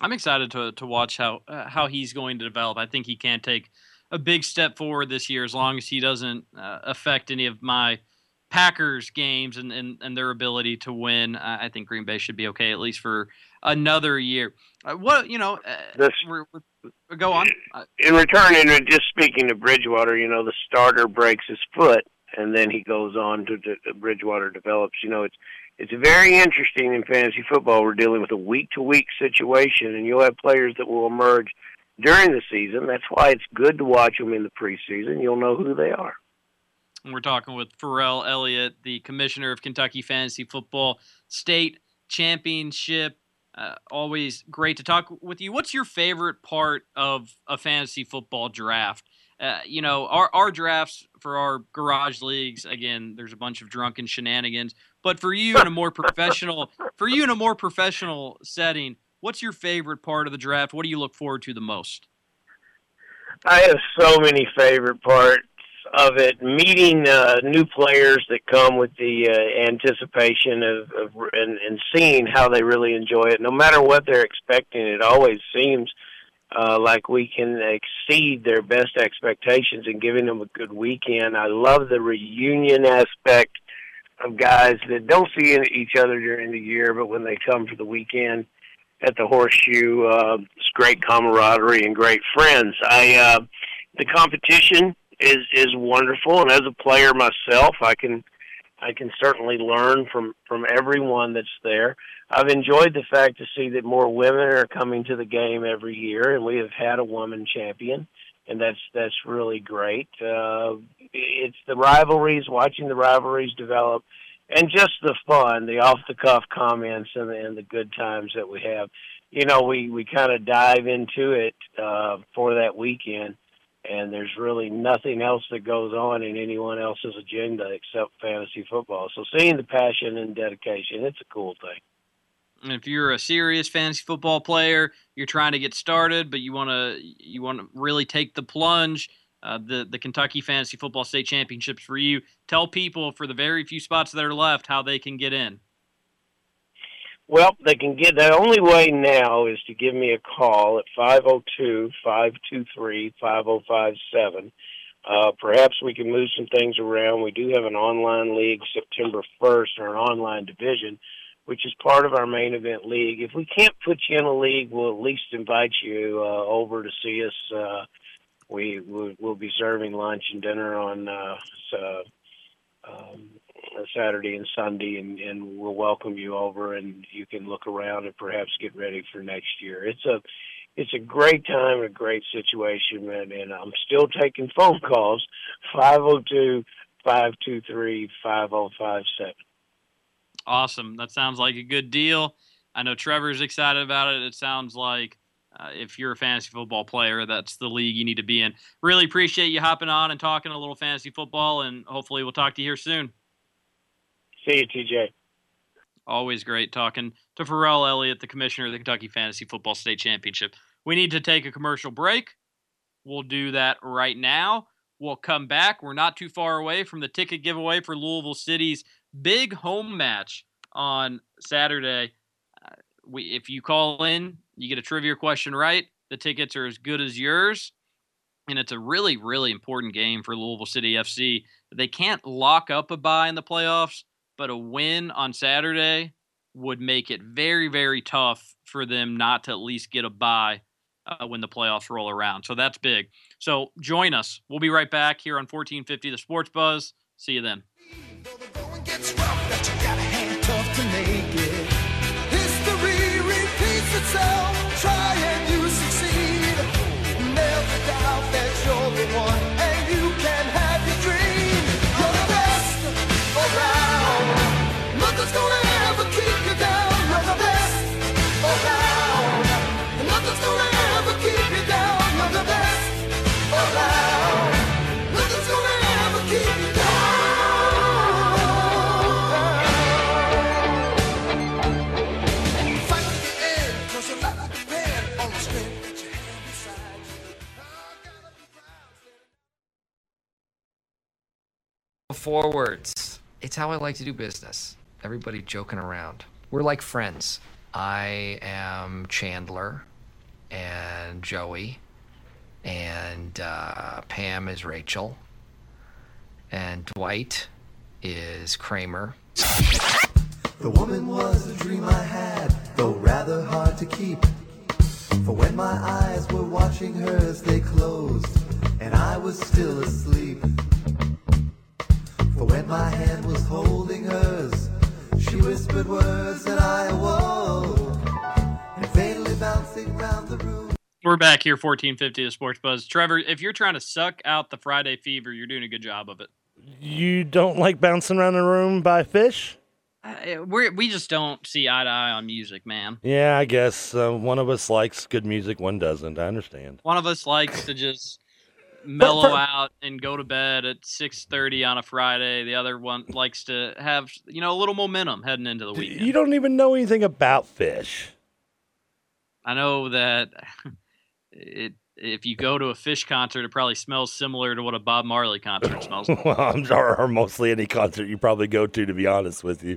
I'm excited to to watch how uh, how he's going to develop. I think he can take a big step forward this year as long as he doesn't uh, affect any of my Packers games and, and, and their ability to win. I, I think Green Bay should be okay at least for another year. Uh, what you know, uh, this, we're, we're, go on. In return, and just speaking to Bridgewater, you know, the starter breaks his foot, and then he goes on to, to, to Bridgewater develops. You know, it's it's very interesting in fantasy football. We're dealing with a week-to-week situation, and you'll have players that will emerge during the season. That's why it's good to watch them in the preseason. You'll know who they are. And we're talking with Farrell Elliott, the commissioner of Kentucky Fantasy Football State Championship. Uh, always great to talk with you. What's your favorite part of a fantasy football draft? Uh, you know, our, our drafts for our garage leagues, again, there's a bunch of drunken shenanigans, but for you in a more professional, for you in a more professional setting, what's your favorite part of the draft? What do you look forward to the most? I have so many favorite parts of it. Meeting uh, new players that come with the uh, anticipation of, of and, and seeing how they really enjoy it. No matter what they're expecting, it always seems Uh, like we can exceed their best expectations and giving them a good weekend. I love the reunion aspect of guys that don't see each other during the year, but when they come for the weekend at the Horseshoe, uh, it's great camaraderie and great friends. I uh, the competition is is wonderful, and as a player myself, I can I can certainly learn from, from everyone that's there. I've enjoyed the fact to see that more women are coming to the game every year, and we have had a woman champion, and that's that's really great. Uh, it's the rivalries, watching the rivalries develop, and just the fun, the off-the-cuff comments and the, and the good times that we have. You know, we, we kind of dive into it uh, for that weekend, and there's really nothing else that goes on in anyone else's agenda except fantasy football. So seeing the passion and dedication, it's a cool thing. And if you're a serious fantasy football player, you're trying to get started, but you want to you want to really take the plunge, uh, the, the Kentucky Fantasy Football State Championships for you. Tell people for the very few spots that are left how they can get in. Well, they can get the only way now is to give me a call at five oh two, five two three, five oh five seven. Uh, perhaps we can move some things around. We do have an online league September first, or an online division, which is part of our main event league. If we can't put you in a league, we'll at least invite you uh, over to see us. Uh, we we'll, we'll be serving lunch and dinner on uh, uh, um, Saturday and Sunday, and, and we'll welcome you over, and you can look around and perhaps get ready for next year. It's a it's a great time, a great situation, and, and I'm still taking phone calls, five oh two, five two three, five oh five seven. Awesome. That sounds like a good deal. I know Trevor's excited about it. It sounds like uh, if you're a fantasy football player, that's the league you need to be in. Really appreciate you hopping on and talking a little fantasy football, and hopefully we'll talk to you here soon. See you, T J. Always great talking to Farrell Elliott, the commissioner of the Kentucky Fantasy Football State Championship. We need to take a commercial break. We'll do that right now. We'll come back. We're not too far away from the ticket giveaway for Louisville City's big home match on Saturday. Uh, we, if you call in, you get a trivia question right. The tickets are as good as yours. And it's a really, really important game for Louisville City F C. They can't lock up a bye in the playoffs, but a win on Saturday would make it very, very tough for them not to at least get a bye uh, when the playoffs roll around. So that's big. So join us. We'll be right back here on fourteen fifty The Sports Buzz. See you then. It's rough that you gotta hang tough to make it. History repeats itself. Try and you succeed. Never doubt that you the only one, and you can have your dream. You're the best around. Nothing's gonna ever keep you down. You're the best around. Nothing's gonna ever keep you down. You're the best around. Nothing's gonna ever keep you down. Fight to the end, 'cause you're not like a man on the screen. Four words. It's how I like to do business. Everybody joking around. We're like friends. I am Chandler and Joey, and uh, Pam is Rachel, and Dwight is Kramer. The woman was a dream I had, though rather hard to keep. For when my eyes were watching hers, they closed, and I was still asleep. For when my hand was holding hers, she whispered words that I awoke, and vainly bouncing round the room. We're back here, fourteen fifty of Sports Buzz. Trevor, if you're trying to suck out the Friday fever, you're doing a good job of it. You don't like bouncing around the room by fish? Uh, we we just don't see eye to eye on music, man. Yeah, I guess uh, one of us likes good music, one doesn't. I understand. One of us likes to just... mellow out and go to bed at six thirty on a Friday. The other one likes to have, you know, a little momentum heading into the weekend. You don't even know anything about fish. I know that it. If you go to a fish concert, it probably smells similar to what a Bob Marley concert smells like. Well, I'm sure, or mostly any concert you probably go to, to be honest with you.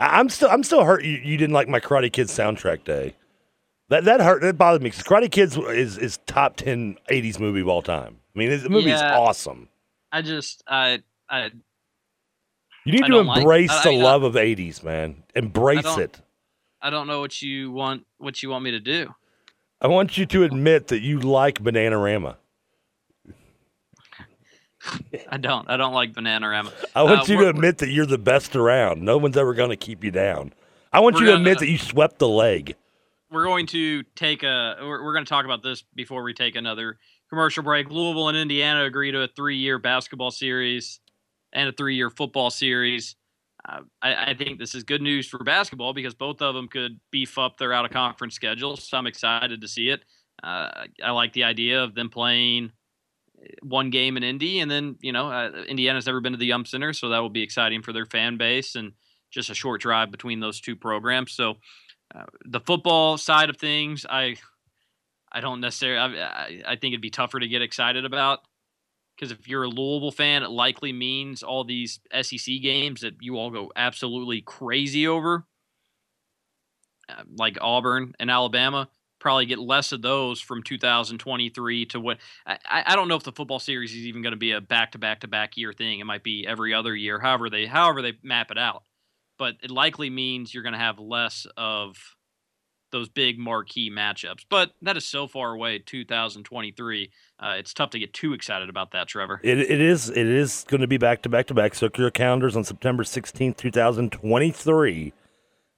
I'm still, I'm still hurt you, you didn't like my Karate Kid soundtrack day. That that hurt. That bothered me. Because Karate Kid is, is top ten eighties movie of all time. I mean, the movie is yeah, awesome. I just, I, I. You need I to embrace like, I, I, the I, love I, of eighties, man. Embrace I it. I don't know what you want. What you want me to do? I want you to admit that you like Bananarama. I don't. I don't like Bananarama. I want uh, you to admit that you're the best around. No one's ever going to keep you down. I want you to gonna, admit that you swept the leg. We're going to take a. We're, we're going to talk about this before we take another commercial break. Louisville and Indiana agree to a three-year basketball series and a three-year football series. Uh, I, I think this is good news for basketball because both of them could beef up their out-of-conference schedules. So I'm excited to see it. Uh, I like the idea of them playing one game in Indy, and then you know uh, Indiana's never been to the Yum Center, so that will be exciting for their fan base and just a short drive between those two programs. So uh, the football side of things, I. I don't necessarily. I, I think it'd be tougher to get excited about because if you're a Louisville fan, it likely means all these S E C games that you all go absolutely crazy over, uh, like Auburn and Alabama. Probably get less of those from two thousand twenty-three to what. I, I don't know if the football series is even going to be a back-to-back-to-back year thing. It might be every other year, however they however they map it out. But it likely means you're going to have less of those big marquee matchups, but that is so far away. two thousand twenty-three. Uh, it's tough to get too excited about that, Trevor. It, it is. It is going to be back to back to back. So your calendars on September sixteenth, two thousand twenty-three.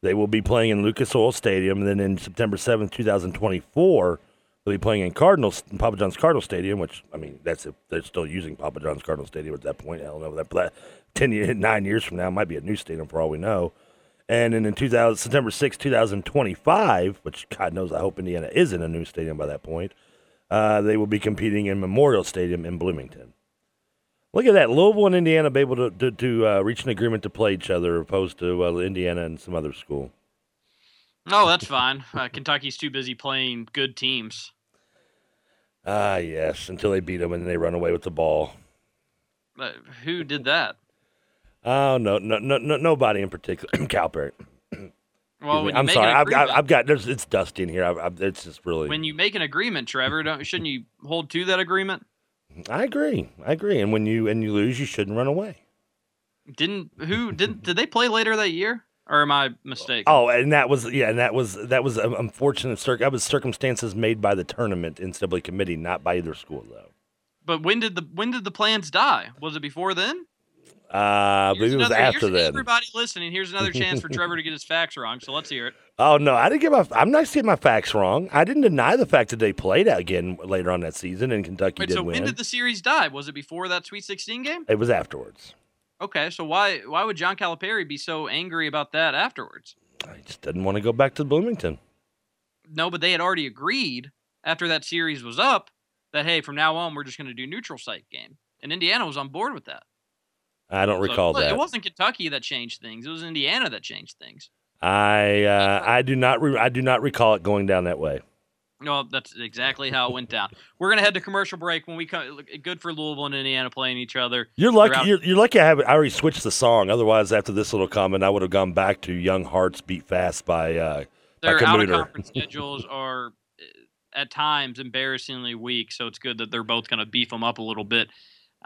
They will be playing in Lucas Oil Stadium, and then in September seventh, two thousand twenty-four, they'll be playing in Cardinals, in Papa John's Cardinal Stadium. Which I mean, that's if they're still using Papa John's Cardinal Stadium at that point. I don't know that, that ten years, nine years from now, it might be a new stadium for all we know. And then in two thousand, September sixth, two thousand twenty-five, which God knows I hope Indiana is in a new stadium by that point, uh, they will be competing in Memorial Stadium in Bloomington. Look at that. Louisville and Indiana be able to, to, to uh, reach an agreement to play each other opposed to uh, Indiana and some other school. No, that's fine. Uh, Kentucky's too busy playing good teams. Ah, uh, yes, until they beat them and they run away with the ball. Uh, who did that? Oh no, no, no, no, nobody in particular. Calipari. Well, I'm sorry. I've, I've, I've got there's it's dusty in here. I've, I've, it's just really. When you make an agreement, Trevor, don't, shouldn't you hold to that agreement? I agree. I agree. And when you and you lose, you shouldn't run away. Didn't who didn't did they play later that year? Or am I mistaken? Oh, and that was yeah, and that was that was an unfortunate circ. That was circumstances made by the tournament N C double A committee, not by either school though. But when did the when did the plans die? Was it before then? Uh, but it was after that. Everybody listening, here's another chance for Trevor to get his facts wrong. So let's hear it. Oh no, I didn't get my. I'm not getting my facts wrong. I didn't deny the fact that they played out again later on that season, and Kentucky Wait, did so win. So when did the series die? Was it before that Sweet sixteen game? It was afterwards. Okay, so why why would John Calipari be so angry about that afterwards? He just didn't want to go back to Bloomington. No, but they had already agreed after that series was up that, hey, from now on, we're just going to do neutral site game. And Indiana was on board with that. I don't so recall it, that. It wasn't Kentucky that changed things. It was Indiana that changed things. I uh, I do not re- I do not recall it going down that way. No, that's exactly how it went down. We're gonna head to commercial break when we come. Good for Louisville and Indiana playing each other. You're lucky. You're, you're lucky. I haven't. I already switched the song. Otherwise, after this little comment, I would have gone back to "Young Hearts Beat Fast" by uh, their by out of conference schedules are at times embarrassingly weak. So it's good that they're both gonna beef them up a little bit.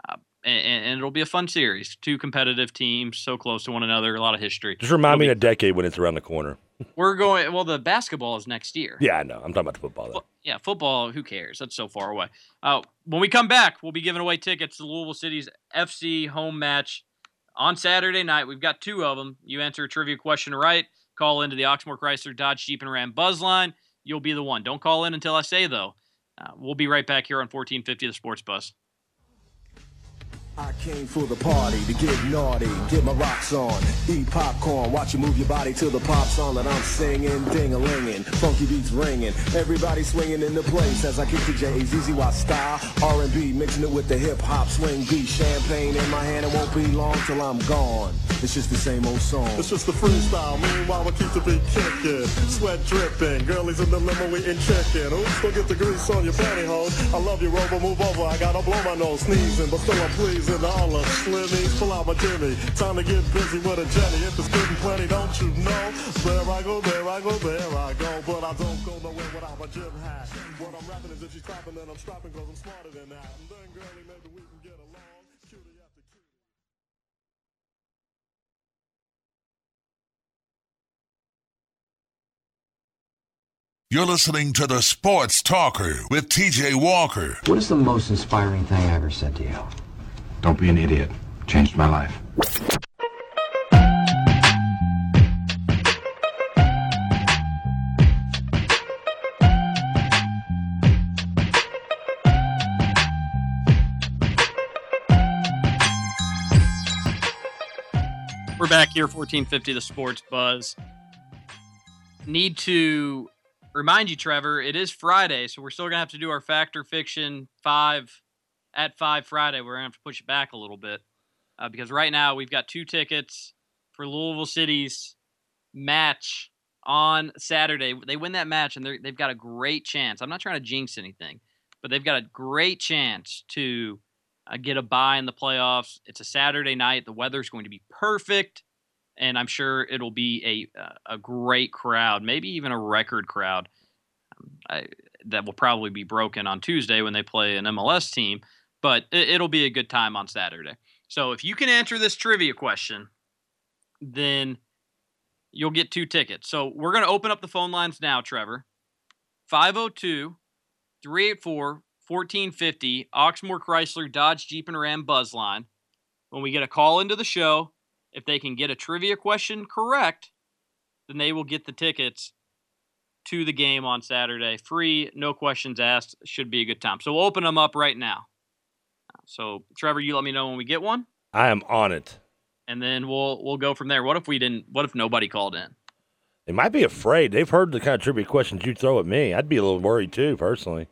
Uh, And, and it'll be a fun series. Two competitive teams, so close to one another, a lot of history. Just remind it'll me in a decade when it's around the corner. We're going – well, the basketball is next year. Yeah, I know. I'm talking about the football, though. Well, yeah, football, who cares? That's so far away. Uh, when we come back, we'll be giving away tickets to Louisville City's F C home match on Saturday night. We've got two of them. You answer a trivia question right, call into the Oxmoor Chrysler Dodge Jeep and Ram Buzz line. You'll be the one. Don't call in until I say, though. Uh, we'll be right back here on fourteen fifty The Sports Bus. I came for the party to get naughty, get my rocks on, eat popcorn, watch you move your body till the pop's on, and I'm singing, ding-a-linging, funky beats ringing, everybody swinging in the place as I kick the J Z Z Y style, R and B, mixing it with the hip-hop swing beat, champagne in my hand, it won't be long till I'm gone, it's just the same old song. It's just the freestyle, meanwhile I keep the beat kicking, sweat dripping, girlies in the limo eating chicken, oops, don't get the grease on your pantyhose, I love you, Rover, move over, I gotta blow my nose, sneezing, but still I'm pleasing. And all of Slimmies, pull out my Jimmy. Time to get busy with a Jenny. If it's good and plenty, don't you know? There I go, there I go, there I go. But I don't go nowhere without my gym hat. What I'm rapping is if she's stopping, then I'm strapping, cause I'm smarter than that. And then, girlie, maybe we can get along. Cutie after cutie. You're listening to The Sports Talker with T J. Walker. What is the most inspiring thing I ever said to you? Don't be an idiot. Changed my life. We're back here, fourteen fifty, The Sports Buzz. Need to remind you, Trevor, it is Friday, so we're still going to have to do our Fact or Fiction five at five Friday. We're going to have to push it back a little bit uh, because right now we've got two tickets for Louisville City's match on Saturday. They win that match, and they've got a great chance. I'm not trying to jinx anything, but they've got a great chance to uh, get a bye in the playoffs. It's a Saturday night. The weather's going to be perfect, and I'm sure it'll be a, uh, a great crowd, maybe even a record crowd um, I, that will probably be broken on Tuesday when they play an M L S team. But it'll be a good time on Saturday. So if you can answer this trivia question, then you'll get two tickets. So we're going to open up the phone lines now, Trevor. five oh two, three eight four, one four five zero, Oxmoor Chrysler Dodge Jeep and Ram Buzz line. When we get a call into the show, if they can get a trivia question correct, then they will get the tickets to the game on Saturday. Free, no questions asked. Should be a good time. So we'll open them up right now. So, Trevor, you let me know when we get one. I am on it. And then we'll we'll go from there. What if we didn't? What if nobody called in? They might be afraid. They've heard the kind of trivia questions you throw at me. I'd be a little worried too, personally.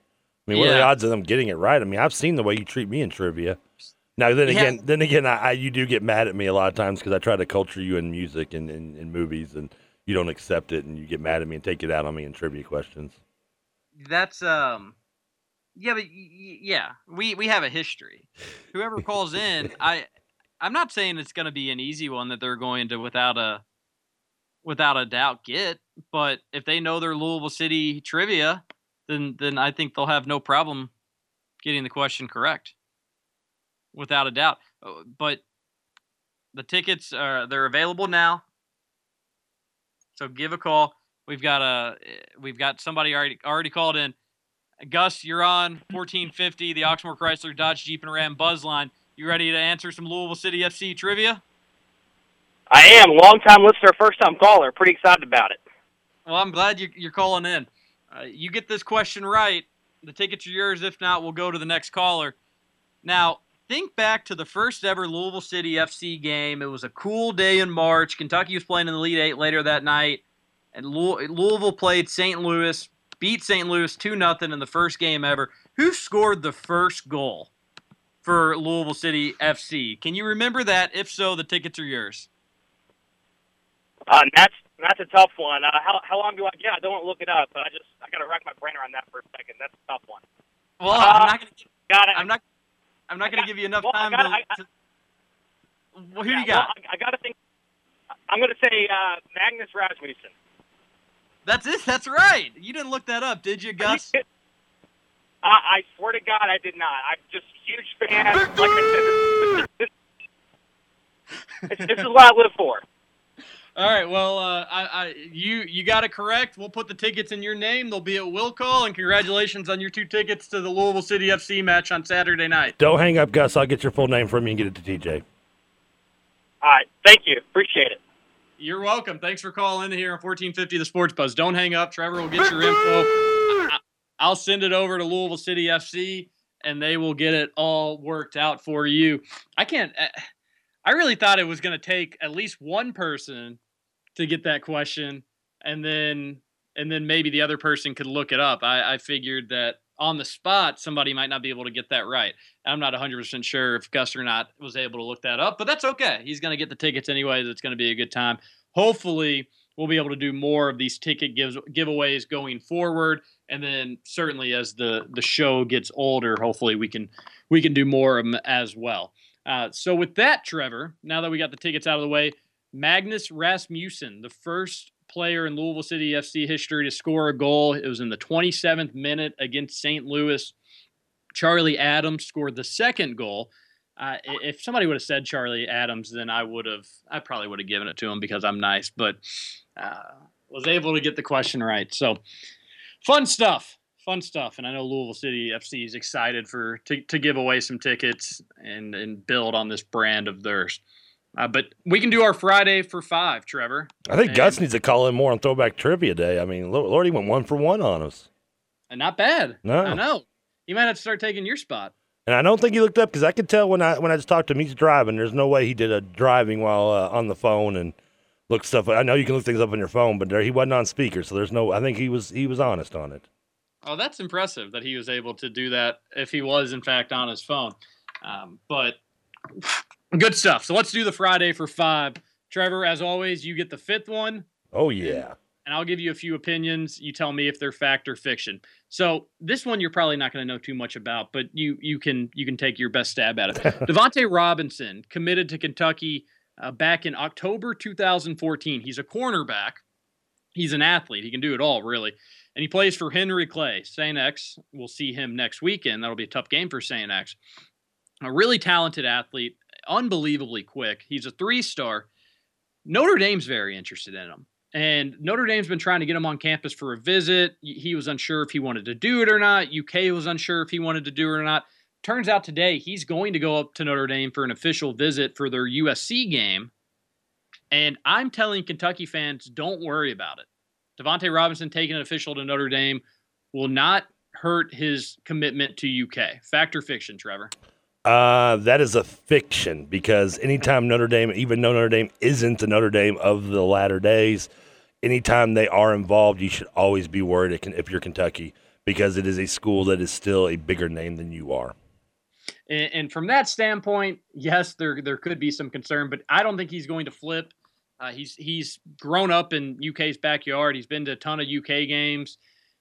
I mean, yeah. What are the odds of them getting it right? I mean, I've seen the way you treat me in trivia. Now, then yeah. again, then again, I, I you do get mad at me a lot of times because I try to culture you in music and in movies, and you don't accept it, and you get mad at me and take it out on me in trivia questions. That's um. Yeah, but yeah, we, we have a history. Whoever calls in, I I'm not saying it's going to be an easy one that they're going to without a without a doubt get, but if they know their Louisville City trivia, then then I think they'll have no problem getting the question correct. Without a doubt. But the tickets are they're available now. So give a call. We've got a we've got somebody already already called in. Gus, you're on fourteen fifty, the Oxmoor Chrysler Dodge Jeep and Ram Buzz line. You ready to answer some Louisville City F C trivia? I am. Long-time listener, first-time caller. Pretty excited about it. Well, I'm glad you, you're calling in. Uh, you get this question right, the tickets are yours. If not, we'll go to the next caller. Now, think back to the first ever Louisville City F C game. It was a cool day in March. Kentucky was playing in the Elite Eight later that night. And Louisville played Saint Louis, beat Saint Louis two nothing in the first game ever. Who scored the first goal for Louisville City F C? Can you remember that? If so, the tickets are yours. Uh, that's that's a tough one. Uh, how how long do I get? I don't want to look it up, but I just I gotta rack my brain around that for a second. That's a tough one. Well, uh, I'm not gonna give, got it. I'm not I'm not I gonna got, give you enough well, time. I gotta, to, I got, to, well, who yeah, do you got? Well, I, I gotta think. I'm gonna say uh, Magnus Rasmussen. That's it. That's right. You didn't look that up, did you, Gus? I, I swear to God, I did not. I'm just a huge fan. Like I said, this, this, this is what I live for. All right, well, uh, I, I, you you got it correct. We'll put the tickets in your name. They'll be at will call, and congratulations on your two tickets to the Louisville City F C match on Saturday night. Don't hang up, Gus. I'll get your full name from you and get it to T J. All right, thank you. Appreciate it. You're welcome. Thanks for calling in here on fourteen fifty The Sports Buzz. Don't hang up. Trevor will get your info. I, I'll send it over to Louisville City F C, and they will get it all worked out for you. I can't – I really thought it was going to take at least one person – to get that question, and then and then maybe the other person could look it up. I, I figured that on the spot, somebody might not be able to get that right. I'm not one hundred percent sure if Gus or not was able to look that up, but that's okay. He's going to get the tickets anyways. It's going to be a good time. Hopefully, we'll be able to do more of these ticket gives, giveaways going forward, and then certainly as the, the show gets older, hopefully we can we can do more of them as well. Uh, so with that, Trevor, now that we got the tickets out of the way, Magnus Rasmussen, the first player in Louisville City F C history to score a goal. It was in the twenty-seventh minute against Saint Louis. Charlie Adams scored the second goal. Uh, if somebody would have said Charlie Adams, then I would have, I probably would have given it to him because I'm nice, but uh, was able to get the question right. So fun stuff, fun stuff. And I know Louisville City F C is excited for, to, to give away some tickets and, and build on this brand of theirs. Uh, but we can do our Friday for five, Trevor. I think and Gus needs to call in more on Throwback Trivia Day. I mean, Lord, he went one for one on us. And not bad. No. I know. You might have to start taking your spot. And I don't think he looked up, because I could tell when I when I just talked to him, he's driving. There's no way he did a driving while uh, on the phone and looked stuff. I know you can look things up on your phone, but there, he wasn't on speaker, so there's no – I think he was he was honest on it. Oh, that's impressive that he was able to do that if he was, in fact, on his phone. Um, but – Good stuff. So let's do the Friday for five. Trevor, as always, you get the fifth one. Oh, yeah. And I'll give you a few opinions. You tell me if they're fact or fiction. So this one you're probably not going to know too much about, but you you can you can take your best stab at it. Devontae Robinson committed to Kentucky uh, back in October two thousand fourteen. He's a cornerback. He's an athlete. He can do it all, really. And he plays for Henry Clay. Saint X, we'll see him next weekend. That'll be a tough game for Saint X. A really talented athlete. Unbelievably quick. He's a three-star. Notre Dame's very interested in him. And Notre Dame's been trying to get him on campus for a visit. He was unsure if he wanted to do it or not. U K was unsure if he wanted to do it or not. Turns out today he's going to go up to Notre Dame for an official visit for their U S C game. And I'm telling Kentucky fans, don't worry about it. Devontae Robinson taking an official to Notre Dame will not hurt his commitment to U K. Fact or fiction, Trevor? Uh, that is a fiction, because anytime Notre Dame, even though Notre Dame isn't the Notre Dame of the latter days, anytime they are involved, you should always be worried if you're Kentucky, because it is a school that is still a bigger name than you are. And, and from that standpoint, yes, there there could be some concern, but I don't think he's going to flip. Uh, he's he's grown up in U K's backyard. He's been to a ton of U K games.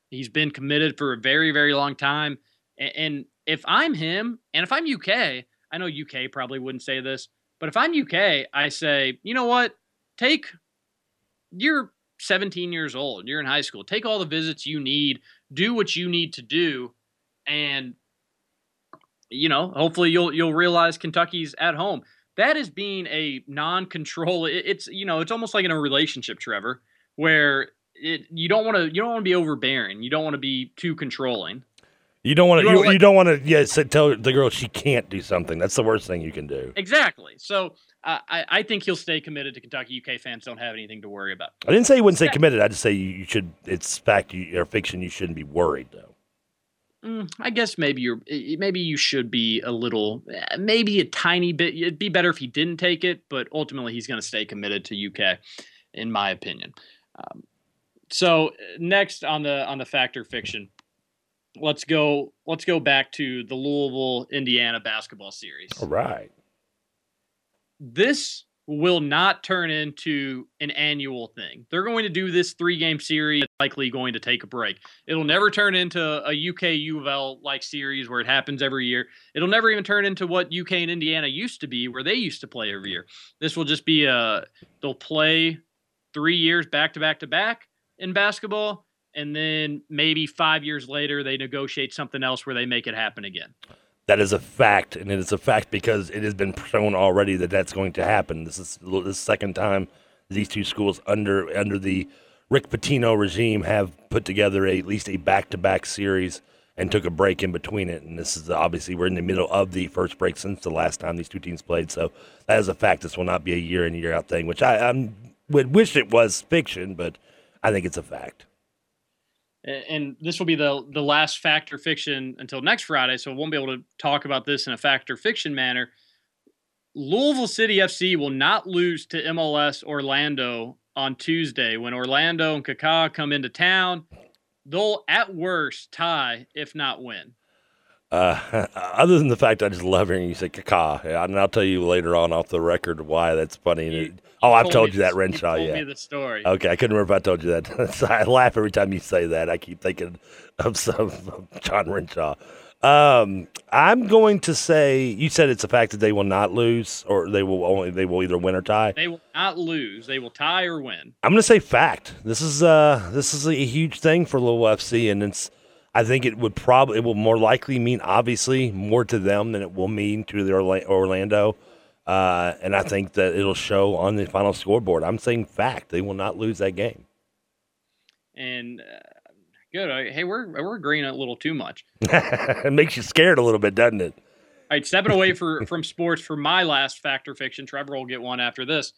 He's been committed for a very, very long time. And, and if I'm him, and if I'm U K, I know U K probably wouldn't say this, but if I'm U K, I say, you know what? Take, you're seventeen years old, you're in high school, take all the visits you need, do what you need to do, and, you know, hopefully you'll you'll realize Kentucky's at home. That is being a non-control, it, it's, you know, it's almost like in a relationship, Trevor, where it you don't want to you don't want to be overbearing, you don't want to be too controlling. You don't want to. You, you, like, you don't want to. Yeah, say, tell the girl she can't do something. That's the worst thing you can do. Exactly. So uh, I, I think he'll stay committed to Kentucky. U K fans don't have anything to worry about. I didn't say he wouldn't stay committed. I just say you, you should. It's fact you, or fiction. You shouldn't be worried though. Mm, I guess maybe you're. Maybe you should be a little. Maybe a tiny bit. It'd be better if he didn't take it. But ultimately, he's going to stay committed to U K, in my opinion. Um, so next on the on the fact or fiction. Let's go. Let's go back to the Louisville, Indiana basketball series. All right. This will not turn into an annual thing. They're going to do this three-game series. It's likely going to take a break. It'll never turn into a U K U of L like series where it happens every year. It'll never even turn into what U K and Indiana used to be, where they used to play every year. This will just be a. They'll play three years back to back to back in basketball. And then maybe five years later, they negotiate something else where they make it happen again. That is a fact, and it is a fact because it has been shown already that that's going to happen. This is the second time these two schools under under the Rick Pitino regime have put together a, at least a back-to-back series and took a break in between it. And this is obviously we're in the middle of the first break since the last time these two teams played. So that is a fact. This will not be a year-in, year-out thing, which I I'm, would wish it was fiction, but I think it's a fact. And this will be the the last fact or fiction until next Friday, so we won't be able to talk about this in a fact or fiction manner. Louisville City F C will not lose to M L S Orlando on Tuesday. When Orlando and Kaká come into town, they'll at worst tie, if not win. Uh, other than the fact I just love hearing you say Kaká, and I'll tell you later on off the record why that's funny. You, oh, I've told you that, Renshaw. Yeah, told me the story. Okay, I couldn't remember if I told you that. So I laugh every time you say that. I keep thinking of some of John Renshaw. Um, I'm going to say you said it's a fact that they will not lose, or they will only they will either win or tie. They will not lose. They will tie or win. I'm going to say fact. This is uh this is a huge thing for Louisville F C, and it's. I think it would probably, it will more likely mean obviously more to them than it will mean to the Orlando. Uh, and I think that it'll show on the final scoreboard. I'm saying fact, they will not lose that game. And uh, good. I, hey, we're, we're agreeing a little too much. It makes you scared a little bit, doesn't it? All right. Stepping away for, from sports for my last fact or fiction, Trevor will get one after this.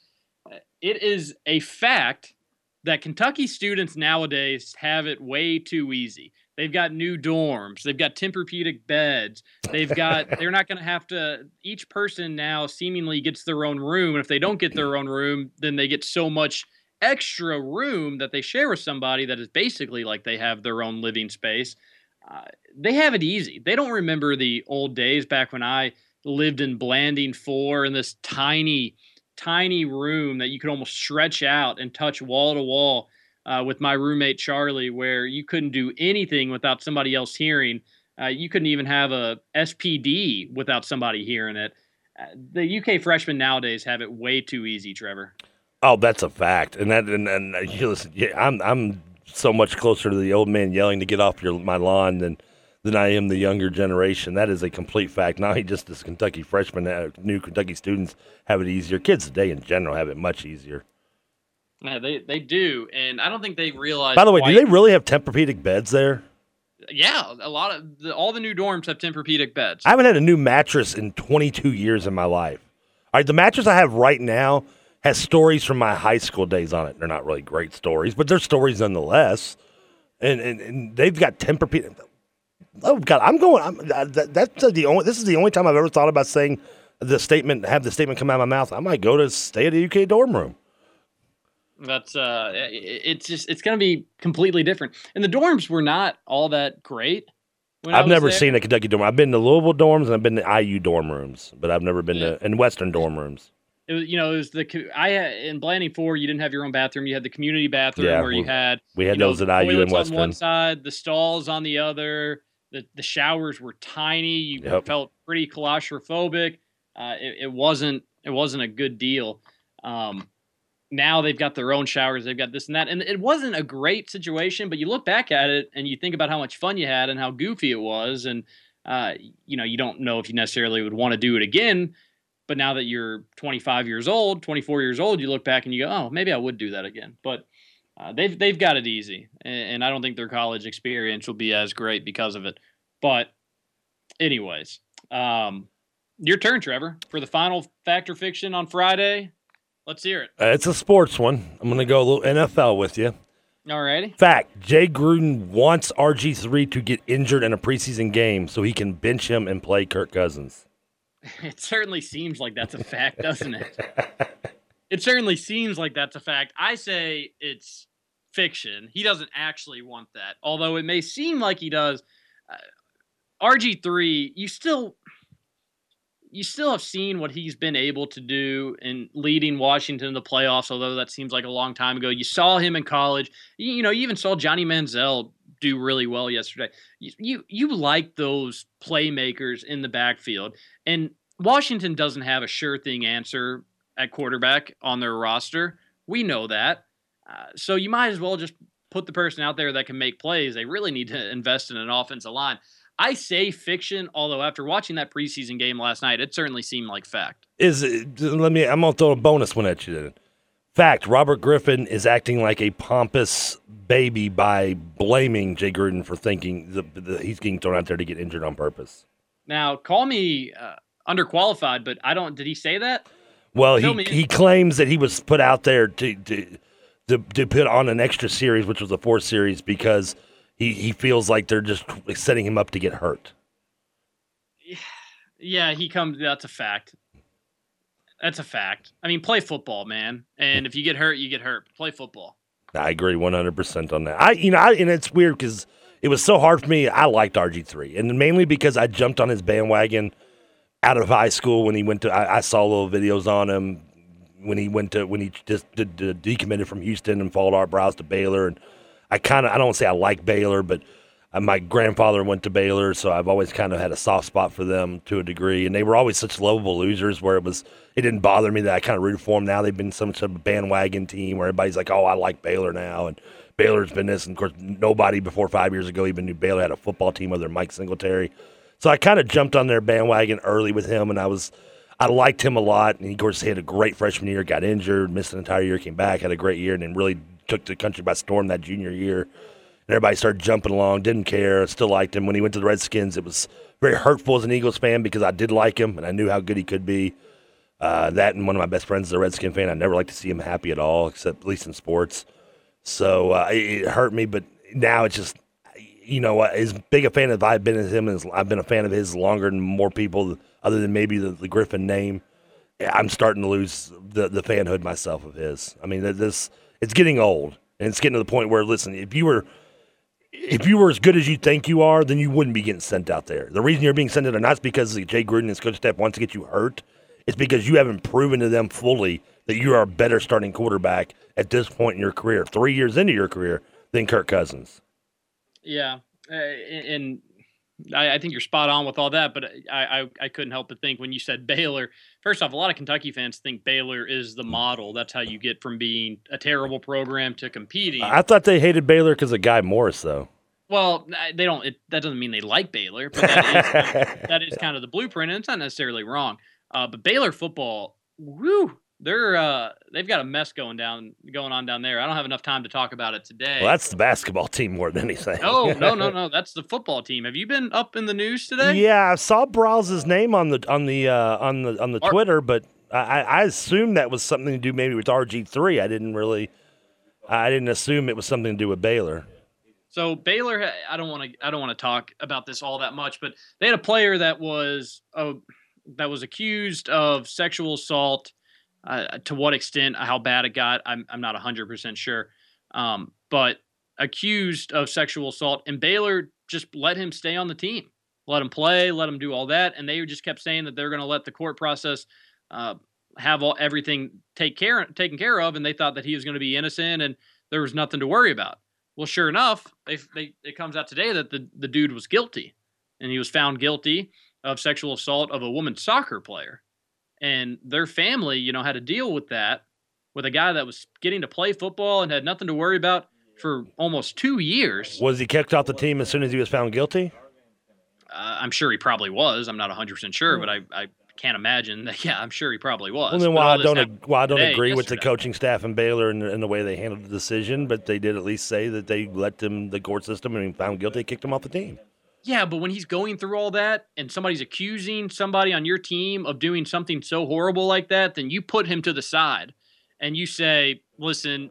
It is a fact that Kentucky students nowadays have it way too easy. They've got new dorms. They've got Tempur-Pedic beds. They've got, they're not going to have to, each person now seemingly gets their own room. And if they don't get their own room, then they get so much extra room that they share with somebody that is basically like they have their own living space. Uh, they have it easy. They don't remember the old days back when I lived in Blanding four in this tiny, tiny room that you could almost stretch out and touch wall to wall. Uh, with my roommate, Charlie, where you couldn't do anything without somebody else hearing. Uh, you couldn't even have a S P D without somebody hearing it. Uh, the U K freshmen nowadays have it way too easy, Trevor. Oh, that's a fact. And that, and, and uh, you listen, yeah, I'm I'm so much closer to the old man yelling to get off your my lawn than than I am the younger generation. That is a complete fact. Not just as Kentucky freshmen, uh, new Kentucky students have it easier. Kids today in general have it much easier. Yeah, they, they do, and I don't think they realize. By the way, do they really have Tempur-Pedic beds there? Yeah, a lot of the, all the new dorms have Tempur-Pedic beds. I haven't had a new mattress in twenty-two years in my life. All right, the mattress I have right now has stories from my high school days on it. They're not really great stories, but they're stories nonetheless. And and, and they've got Tempur-Pedic. Oh God, I'm going. I'm, uh, that, that's uh, the only. This is the only time I've ever thought about saying the statement. Have the statement come out of my mouth. I might go to stay at a U K dorm room. That's uh, it's just it's going to be completely different. And the dorms were not all that great. When I've never there. seen a Kentucky dorm. I've been to Louisville dorms and I've been to I U dorm rooms, but I've never been yeah. to and Western dorm rooms. It was, you know, it was the I in Blanding four. You didn't have your own bathroom. You had the community bathroom yeah, where you had we had you those know, at I U and Western. On one side, the stalls on the other. The the showers were tiny. You yep. felt pretty claustrophobic. Uh, it, it wasn't it wasn't a good deal. Um, Now they've got their own showers, they've got this and that. And it wasn't a great situation, but you look back at it and you think about how much fun you had and how goofy it was. And, uh, you know, you don't know if you necessarily would want to do it again. But now that you're twenty-five years old, twenty-four years old, you look back and you go, oh, maybe I would do that again. But uh, they've, they've got it easy. And, and I don't think their college experience will be as great because of it. But anyways, um, your turn, Trevor, for the final fact or fiction on Friday. Let's hear it. Uh, it's a sports one. I'm going to go a little N F L with you. All righty. Fact, Jay Gruden wants R G three to get injured in a preseason game so he can bench him and play Kirk Cousins. It certainly seems like that's a fact, doesn't it? It certainly seems like that's a fact. I say it's fiction. He doesn't actually want that, although it may seem like he does. Uh, R G three, you still... You still have seen what he's been able to do in leading Washington to the playoffs, although that seems like a long time ago. You saw him in college. You, you know, you even saw Johnny Manziel do really well yesterday. You, you you like those playmakers in the backfield. And Washington doesn't have a sure thing answer at quarterback on their roster. We know that. Uh, so you might as well just put the person out there that can make plays. They really need to invest in an offensive line. I say fiction, although after watching that preseason game last night, it certainly seemed like fact. Is it, let me? I'm gonna throw a bonus one at you then. Fact: Robert Griffin is acting like a pompous baby by blaming Jay Gruden for thinking the, the, he's getting thrown out there to get injured on purpose. Now, call me uh, underqualified, but I don't. Did he say that? Well, he, he claims that he was put out there to, to to to put on an extra series, which was a fourth series, because. He he feels like they're just setting him up to get hurt. Yeah, he comes. That's a fact. That's a fact. I mean, play football, man. And if you get hurt, you get hurt. Play football. I agree one hundred percent on that. I you know, I, and it's weird because it was so hard for me. I liked R G three, and mainly because I jumped on his bandwagon out of high school when he went to. I, I saw little videos on him when he went to when he just did, did decommitted from Houston and followed Art Briles to Baylor and. I kind of, I don't say I like Baylor, but my grandfather went to Baylor, so I've always kind of had a soft spot for them to a degree. And they were always such lovable losers where it was, it didn't bother me that I kind of rooted for them. Now they've been so much of a bandwagon team where everybody's like, oh, I like Baylor now. And Baylor's been this. And of course, nobody before five years ago even knew Baylor had a football team other than Mike Singletary. So I kind of jumped on their bandwagon early with him, and I was, I liked him a lot. And he, of course, he had a great freshman year, got injured, missed an entire year, came back, had a great year, and then really took the country by storm that junior year, and everybody started jumping along, didn't care, still liked him. When he went to the Redskins, it was very hurtful as an Eagles fan because I did like him, and I knew how good he could be. Uh, that and one of my best friends is a Redskin fan. I never like to see him happy at all, except at least in sports. So uh, it, it hurt me, but now it's just, you know, as big a fan as I've been as him, as I've been a fan of his longer than more people, other than maybe the, the Griffin name, I'm starting to lose the, the fanhood myself of his. I mean, this... It's getting old, and it's getting to the point where, listen, if you were if you were as good as you think you are, then you wouldn't be getting sent out there. The reason you're being sent out there not is because Jay Gruden and his coach staff wants to get you hurt. It's because you haven't proven to them fully that you are a better starting quarterback at this point in your career, three years into your career, than Kirk Cousins. Yeah, and I think you're spot on with all that, but I, I, I couldn't help but think when you said Baylor, first off, a lot of Kentucky fans think Baylor is the model. That's how you get from being a terrible program to competing. I thought they hated Baylor because of Guy Morris, though. Well, they don't. It, that doesn't mean they like Baylor, but that is, that is kind of the blueprint, and it's not necessarily wrong. Uh, but Baylor football, woo, they're uh, they've got a mess going down going on down there. I don't have enough time to talk about it today. Well, that's the basketball team more than anything. no, no, no, no. That's the football team. Have you been up in the news today? Yeah, I saw Briles' name on the on the uh, on the on the Ar- Twitter, but I, I assumed that was something to do maybe with R G three. I didn't really, I didn't assume it was something to do with Baylor. So Baylor, I don't want to I don't want to talk about this all that much, but they had a player that was uh, that was accused of sexual assault. Uh, to what extent, how bad it got, I'm I'm not one hundred percent sure, um, but accused of sexual assault. And Baylor just let him stay on the team, let him play, let him do all that. And they just kept saying that they're going to let the court process uh, have all everything take care, taken care of. And they thought that he was going to be innocent and there was nothing to worry about. Well, sure enough, they, they, it comes out today that the, the dude was guilty, and he was found guilty of sexual assault of a woman soccer player. And their family, you know, had to deal with that with a guy that was getting to play football and had nothing to worry about for almost two years. Was he kicked off the team as soon as he was found guilty? Uh, I'm sure he probably was. I'm not one hundred percent sure, but I, I can't imagine that. Yeah, I'm sure he probably was. Well, then why I don't, why I don't agree yesterday. with the coaching staff in Baylor and, and the way they handled the decision, but they did at least say that they let them, the court system, and found guilty, kicked him off the team. Yeah, but when he's going through all that and somebody's accusing somebody on your team of doing something so horrible like that, then you put him to the side and you say, listen,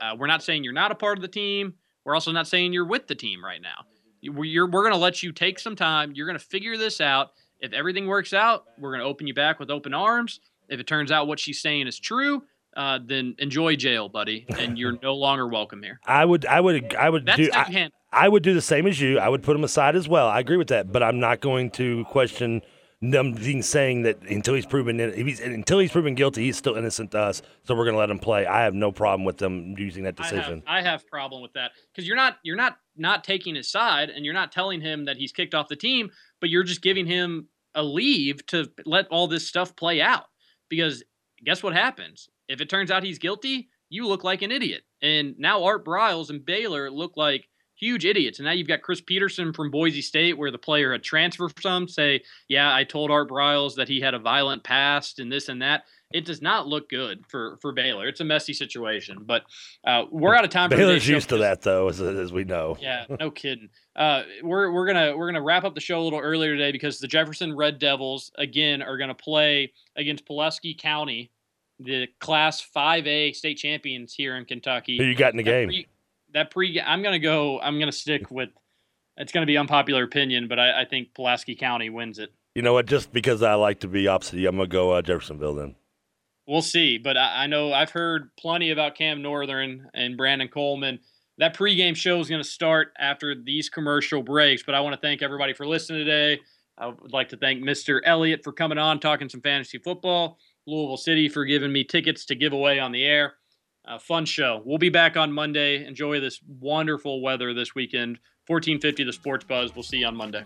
uh, we're not saying you're not a part of the team. We're also not saying you're with the team right now. We're, we're going to let you take some time. You're going to figure this out. If everything works out, we're going to open you back with open arms. If it turns out what she's saying is true, uh, then enjoy jail, buddy, and you're no longer welcome here. I would, I would, I would That's do, I, I would do the same as you. I would put him aside as well. I agree with that, but I'm not going to question them being saying that until he's proven if he's, until he's proven guilty, he's still innocent to us. So we're going to let him play. I have no problem with them using that decision. I have, I have problem with that because you're not, you're not, not taking his side, and you're not telling him that he's kicked off the team, but you're just giving him a leave to let all this stuff play out. Because guess what happens? If it turns out he's guilty, you look like an idiot. And now Art Briles and Baylor look like huge idiots. And now you've got Chris Peterson from Boise State, where the player had transferred from, say, yeah, I told Art Briles that he had a violent past and this and that. It does not look good for, for Baylor. It's a messy situation. But uh, we're out of time. For Baylor's used to that, though, as, as we know. Yeah, no kidding. Uh, we're we're gonna we're gonna wrap up the show a little earlier today because the Jefferson Red Devils again are gonna play against Pulaski County, the Class five A state champions here in Kentucky. Who you got in the that game? Pre, that pre, I'm gonna go. I'm gonna stick with. It's gonna be unpopular opinion, but I, I think Pulaski County wins it. You know what? Just because I like to be opposite, I'm gonna go uh, Jeffersonville then. We'll see, but I, I know I've heard plenty about Cam Northern and Brandon Coleman. That pregame show is going to start after these commercial breaks, but I want to thank everybody for listening today. I would like to thank Mister Elliott for coming on, talking some fantasy football, Louisville City for giving me tickets to give away on the air. Uh, fun show. We'll be back on Monday. Enjoy this wonderful weather this weekend. fourteen fifty The Sports Buzz. We'll see you on Monday.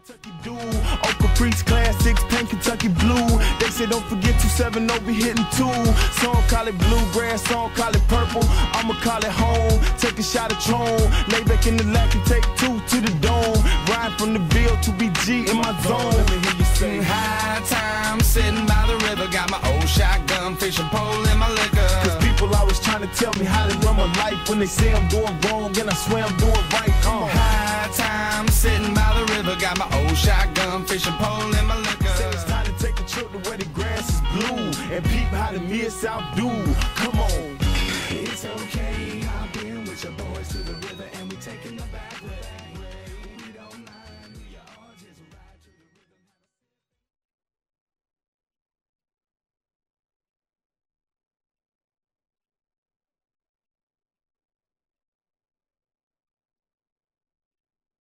Freaks classics, pink Kentucky blue. They say don't forget two seven over hitting two. Some call it bluegrass, some call it purple. I'ma call it home. Take a shot at Tron. Lay back in the lack and take two to the dome. Ride from the Ville to B G in my zone. Let me hear you say high time, sitting by the river. Got my old shotgun, fishing pole in my liquor. Cause people always trying to tell me how to run my life. When they say I'm doing wrong, and I swear I'm doing right. Come on. High time, sitting by the river. Got my old shotgun, fishing pole. In my liquor. Say it's time to take a trip to where the grass is blue and peep how the mid-south do. Come on.